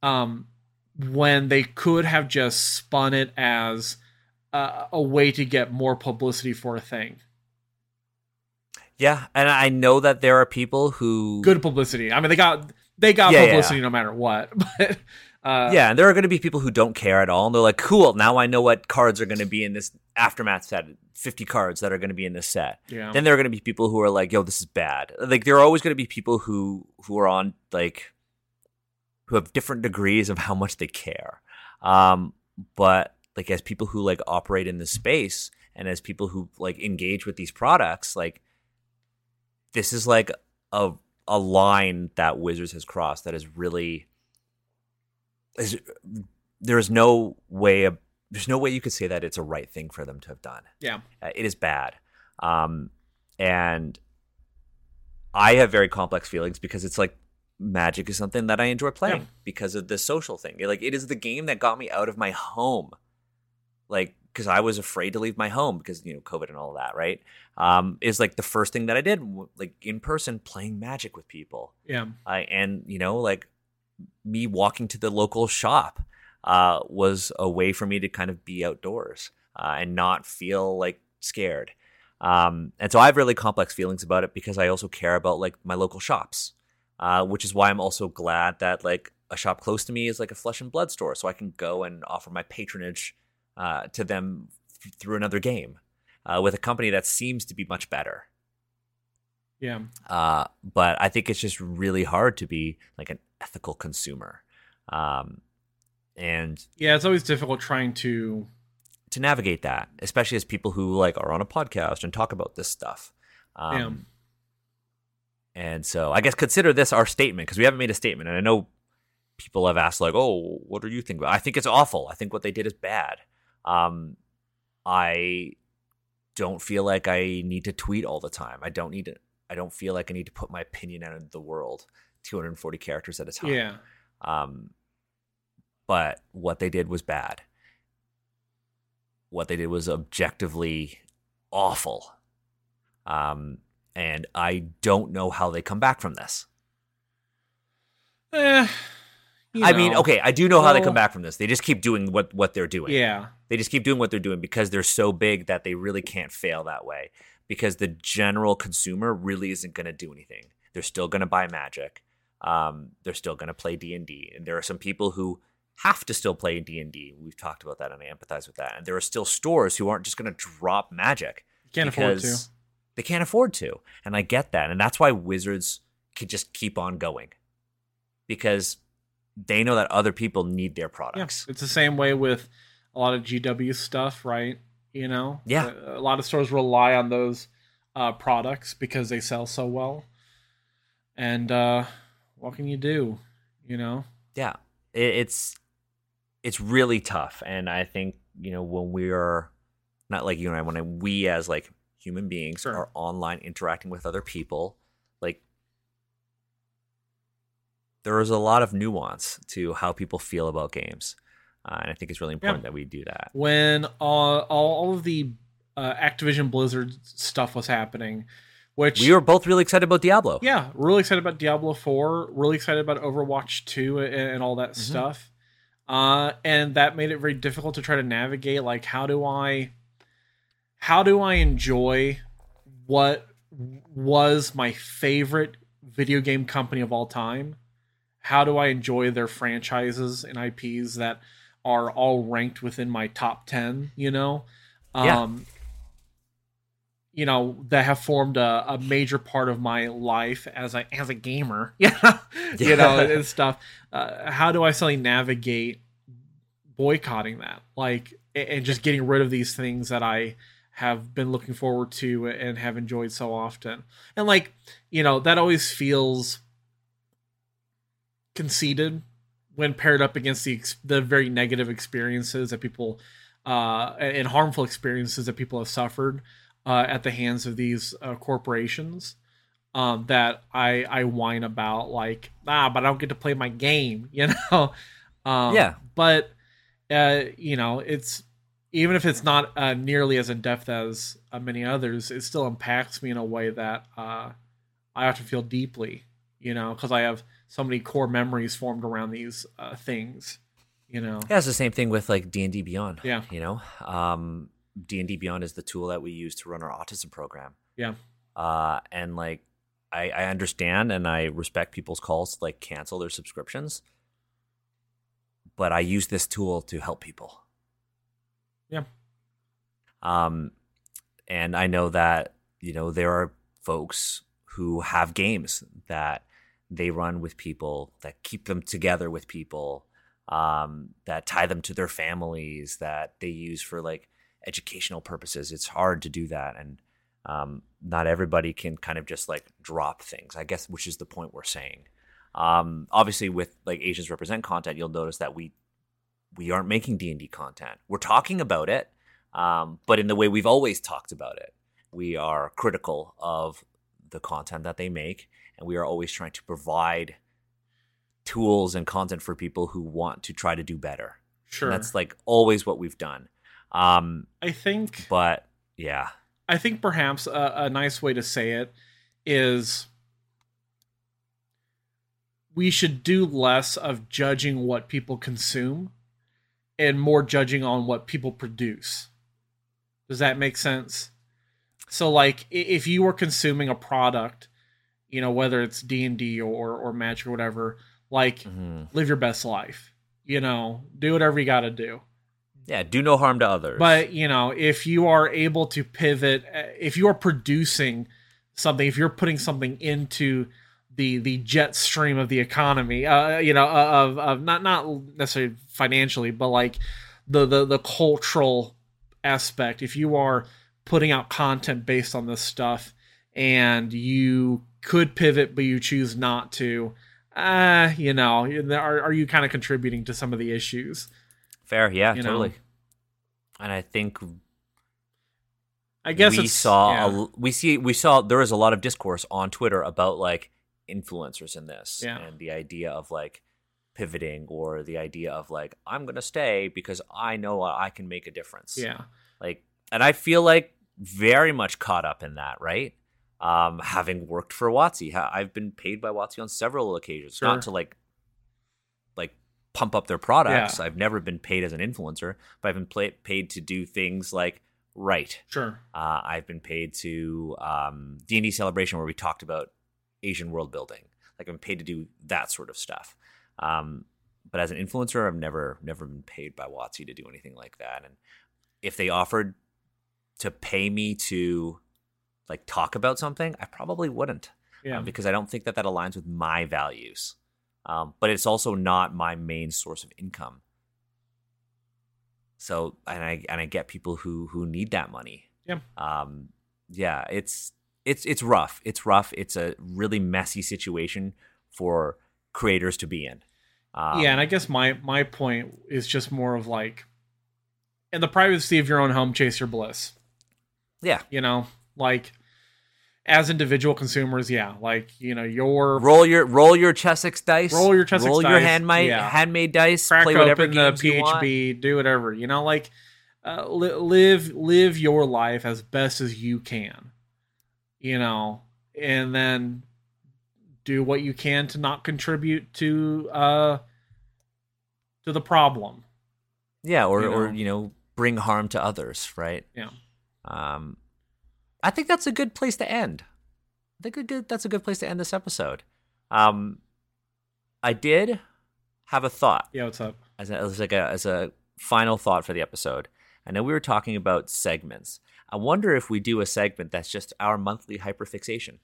when they could have just spun it as a way to get more publicity for a thing. Yeah, and I know that there are people who good publicity. I mean, they got publicity no matter what, but. And there are going to be people who don't care at all, and they're like, cool, now I know what cards are going to be in this Aftermath set, 50 cards that are going to be in this set. Yeah. Then there are going to be people who are like, yo, this is bad. Like, there are always going to be people who are on, like, who have different degrees of how much they care. But, like, as people who, like, operate in this space, and as people who, like, engage with these products, like, this is, like, a line that Wizards has crossed that is really... there's no way you could say that it's a right thing for them to have done. Yeah. It is bad. And I have very complex feelings because it's like Magic is something that I enjoy playing because of the social thing. Like it is the game that got me out of my home. Like, cause I was afraid to leave my home because, COVID and all that. Right. Is like the first thing that I did, like in person playing Magic with people. Yeah. Like, me walking to the local shop was a way for me to kind of be outdoors and not feel like scared. And so I have really complex feelings about it because I also care about like my local shops, which is why I'm also glad that like a shop close to me is like a Flesh and Blood store. So I can go and offer my patronage to them through another game with a company that seems to be much better. Yeah. But I think it's just really hard to be like an ethical consumer. And yeah, it's always difficult trying to navigate that, especially as people who like are on a podcast and talk about this stuff. And so I guess consider this our statement, because we haven't made a statement. And I know people have asked like, oh, what do you think about it? I think it's awful. I think what they did is bad. I don't feel like I need to tweet all the time. I don't feel like I need to put my opinion out into the world, 240 characters at a time. Yeah. But what they did was bad. What they did was objectively awful. And I don't know how they come back from this. I mean, okay, I do know how they come back from this. They just keep doing what they're doing. Yeah. They just keep doing what they're doing because they're so big that they really can't fail that way. Because the general consumer really isn't going to do anything. They're still going to buy Magic. They're still going to play D&D. And there are some people who have to still play D&D. We've talked about that, and I empathize with that. And there are still stores who aren't just going to drop Magic. Can't afford to. They can't afford to. And I get that. And that's why Wizards can just keep on going. Because they know that other people need their products. Yeah. It's the same way with a lot of GW stuff, right? You know, yeah, a lot of stores rely on those products because they sell so well. And what can you do? You know, yeah, it's really tough. And I think, you know, when we are not like you and I, when we as like human beings sure. are online interacting with other people, like there is a lot of nuance to how people feel about games. And I think it's really important that we do that. When all of the Activision Blizzard stuff was happening, which... We were both really excited about Diablo. Yeah, really excited about Diablo 4, really excited about Overwatch 2 and all that stuff. And that made it very difficult to try to navigate, like, how do I enjoy what was my favorite video game company of all time? How do I enjoy their franchises and IPs that... are all ranked within my top 10, you know, you know, that have formed a major part of my life as a gamer, you know, and stuff. How do I suddenly navigate boycotting that? Like, and just getting rid of these things that I have been looking forward to and have enjoyed so often. And like, you know, that always feels conceited when paired up against the very negative experiences that people and harmful experiences that people have suffered at the hands of these corporations that I whine about, like, but I don't get to play my game, you know? But, you know, it's, even if it's not nearly as in depth as many others, it still impacts me in a way that I have to feel deeply, you know, because I have so many core memories formed around these things, you know? Yeah, it's the same thing with like D&D Beyond, you know? D&D Beyond is the tool that we use to run our autism program. Yeah. And like, I understand and I respect people's calls to like cancel their subscriptions, but I use this tool to help people. Yeah. And I know that, you know, there are folks who have games that they run with people, that keep them together with people, that tie them to their families, that they use for like educational purposes. It's hard to do that. And not everybody can kind of just like drop things, I guess, which is the point we're saying. Obviously with like Asians Represent content, you'll notice that we aren't making D&D content. We're talking about it, but in the way we've always talked about it. We are critical of the content that they make. And we are always trying to provide tools and content for people who want to try to do better. Sure. And that's like always what we've done. I think. But yeah. I think perhaps a nice way to say it is we should do less of judging what people consume and more judging on what people produce. Does that make sense? So like if you were consuming a product, you know, whether it's D&D or Magic or whatever, like live your best life, you know, do whatever you got to do. Yeah. Do no harm to others. But you know, if you are able to pivot, if you are producing something, if you're putting something into the jet stream of the economy, of not necessarily financially, but like the cultural aspect, if you are putting out content based on this stuff and you could pivot, but you choose not to, are you kind of contributing to some of the issues? Fair. Yeah, totally. And I think we saw there was a lot of discourse on Twitter about like influencers in this, and the idea of like pivoting, or the idea of like, I'm going to stay because I know I can make a difference. Yeah. Like, and I feel like very much caught up in that, right? Having worked for WotC, I've been paid by WotC on several occasions, sure, not to like pump up their products. Yeah. I've never been paid as an influencer, but I've been paid to do things like write. Sure. I've been paid to D&D Celebration, where we talked about Asian world building. Like, I've been paid to do that sort of stuff. But as an influencer, I've never been paid by WotC to do anything like that. And if they offered to pay me to like talk about something, I probably wouldn't, because I don't think that aligns with my values. But it's also not my main source of income. So, and I get people who need that money. Yeah. It's rough. It's rough. It's a really messy situation for creators to be in. And I guess my point is just more of like, in the privacy of your own home, chase your bliss. Yeah. Like, as individual consumers, roll your Chessex dice, roll your handmade dice, crack play whatever open games the PHB, you want. Do whatever, live your life as best as you can, and then do what you can to not contribute to the problem. Yeah. Or bring harm to others. Right. Yeah. I think that's a good place to end. That's a good place to end this episode. I did have a thought. Yeah, what's up? As a final thought for the episode. I know we were talking about segments. I wonder if we do a segment that's just our monthly hyperfixation.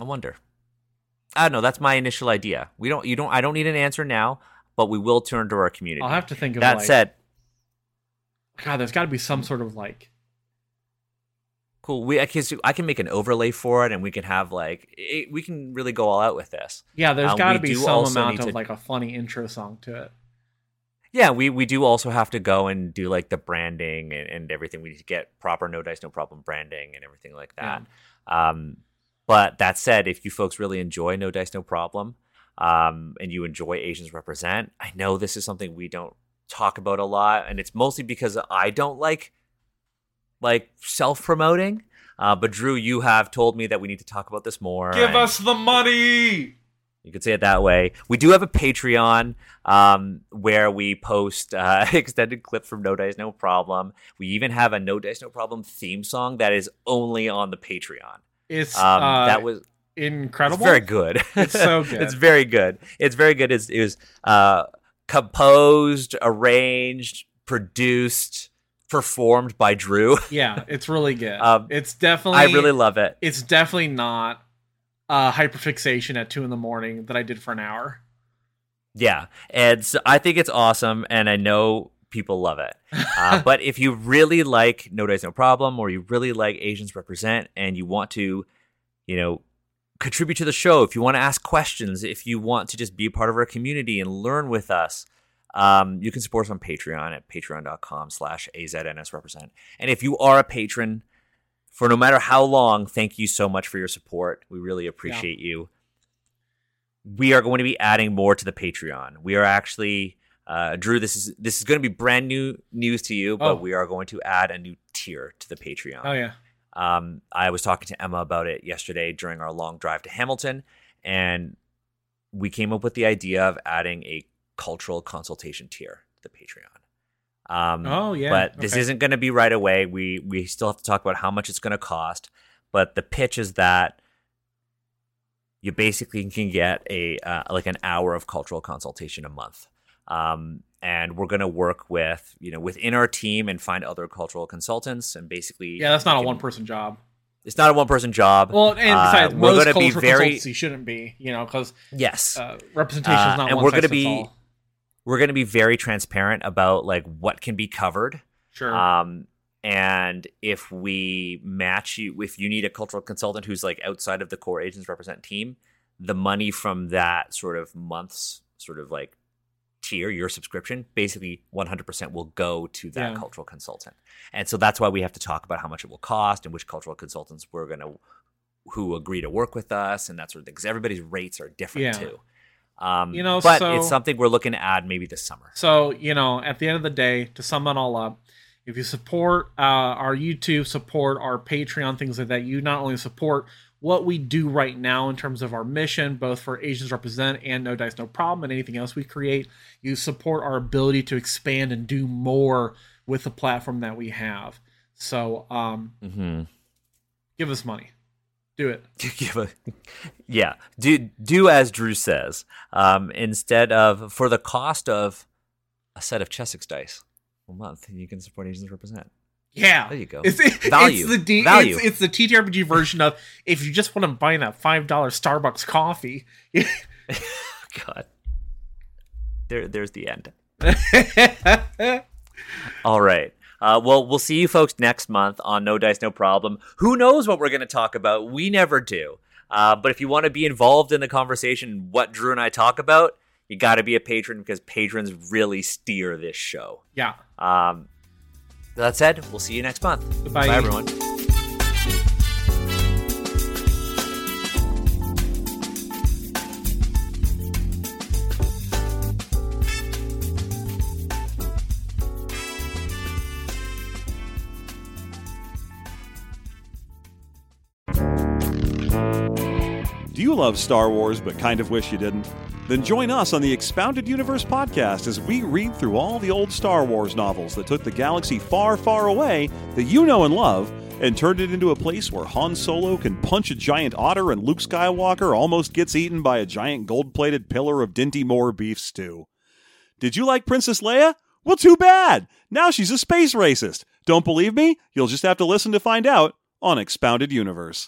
I wonder. I don't know. That's my initial idea. I don't need an answer now, but we will turn to our community. I'll have to think of that. That said, God, there's got to be some sort of like. Cool. I can make an overlay for it, and we can have we can really go all out with this. Yeah, there's got to be some amount of like a funny intro song to it. Yeah, we do also have to go and do like the branding and everything. We need to get proper No Dice No Problem branding and everything like that. Yeah. But that said, if you folks really enjoy No Dice No Problem, and you enjoy Asians Represent, I know this is something we don't talk about a lot, and it's mostly because I don't like self-promoting, but Drew, you have told me that we need to talk about this more. Give us the money. You could say it that way. We do have a Patreon where we post extended clips from No Dice No Problem. We even have a No Dice No Problem theme song that is only on the Patreon. It's that was incredible. It's very good. It's so good. It's very good. It's very good. It was composed, arranged, produced, performed by Drew. Yeah, it's really good. It's definitely, I really love it. It's definitely not hyperfixation at 2 a.m. that I did for an hour. Yeah, and so I think it's awesome, and I know people love it. But if you really like No Dice No Problem, or you really like Asians Represent, and you want to, contribute to the show, if you want to ask questions, if you want to just be a part of our community and learn with us, you can support us on Patreon at patreon.com/AZNSrepresent. And if you are a patron for no matter how long, thank you so much for your support. We really appreciate you. We are going to be adding more to the Patreon. We are actually, Drew, this is going to be brand new news to you, but we are going to add a new tier to the Patreon. Oh, yeah. I was talking to Emma about it yesterday during our long drive to Hamilton, and we came up with the idea of adding a cultural consultation tier to the Patreon. But this isn't going to be right away. We still have to talk about how much it's going to cost, but the pitch is that you basically can get an hour of cultural consultation a month. And we're going to work with, you know, within our team and find other cultural consultants and basically. Yeah, that's not a one-person job. It's not a one-person job. Well, and besides, most cultural consultancy shouldn't be, you know, because representation is not one size fits all. We're going to be very transparent about like what can be covered. Sure. And if we match you, if you need a cultural consultant who's like outside of the core agents represent team, the money from that sort of month's sort of like tier, your subscription, basically 100% will go to that cultural consultant. And so that's why we have to talk about how much it will cost and which cultural consultants we're going to, who agree to work with us and that sort of thing. Because everybody's rates are different too. You know, but so, it's something we're looking to add maybe this summer. So, you know, at the end of the day, to sum it all up, if you support our YouTube, support our Patreon, things like that, you not only support what we do right now in terms of our mission, both for Asians Represent and No Dice No Problem and anything else we create, you support our ability to expand and do more with the platform that we have. So give us money. Do it. Do as Drew says. Instead of, for the cost of a set of Chessex dice a month, you can support Asians Represent. Yeah, there you go. It's value. It's the TTRPG version of if you just want to buy that $5 Starbucks coffee. God, there's the end. All right. Well, we'll see you folks next month on No Dice, No Problem. Who knows what we're going to talk about? We never do. But if you want to be involved in the conversation, what Drew and I talk about, you got to be a patron because patrons really steer this show. Yeah. That said, we'll see you next month. Goodbye. Bye, everyone. Do you love Star Wars but kind of wish you didn't? Then join us on the Expounded Universe podcast as we read through all the old Star Wars novels that took the galaxy far, far away that you know and love and turned it into a place where Han Solo can punch a giant otter and Luke Skywalker almost gets eaten by a giant gold-plated pillar of Dinty Moore beef stew. Did you like Princess Leia? Well, too bad! Now she's a space racist. Don't believe me? You'll just have to listen to find out on Expounded Universe.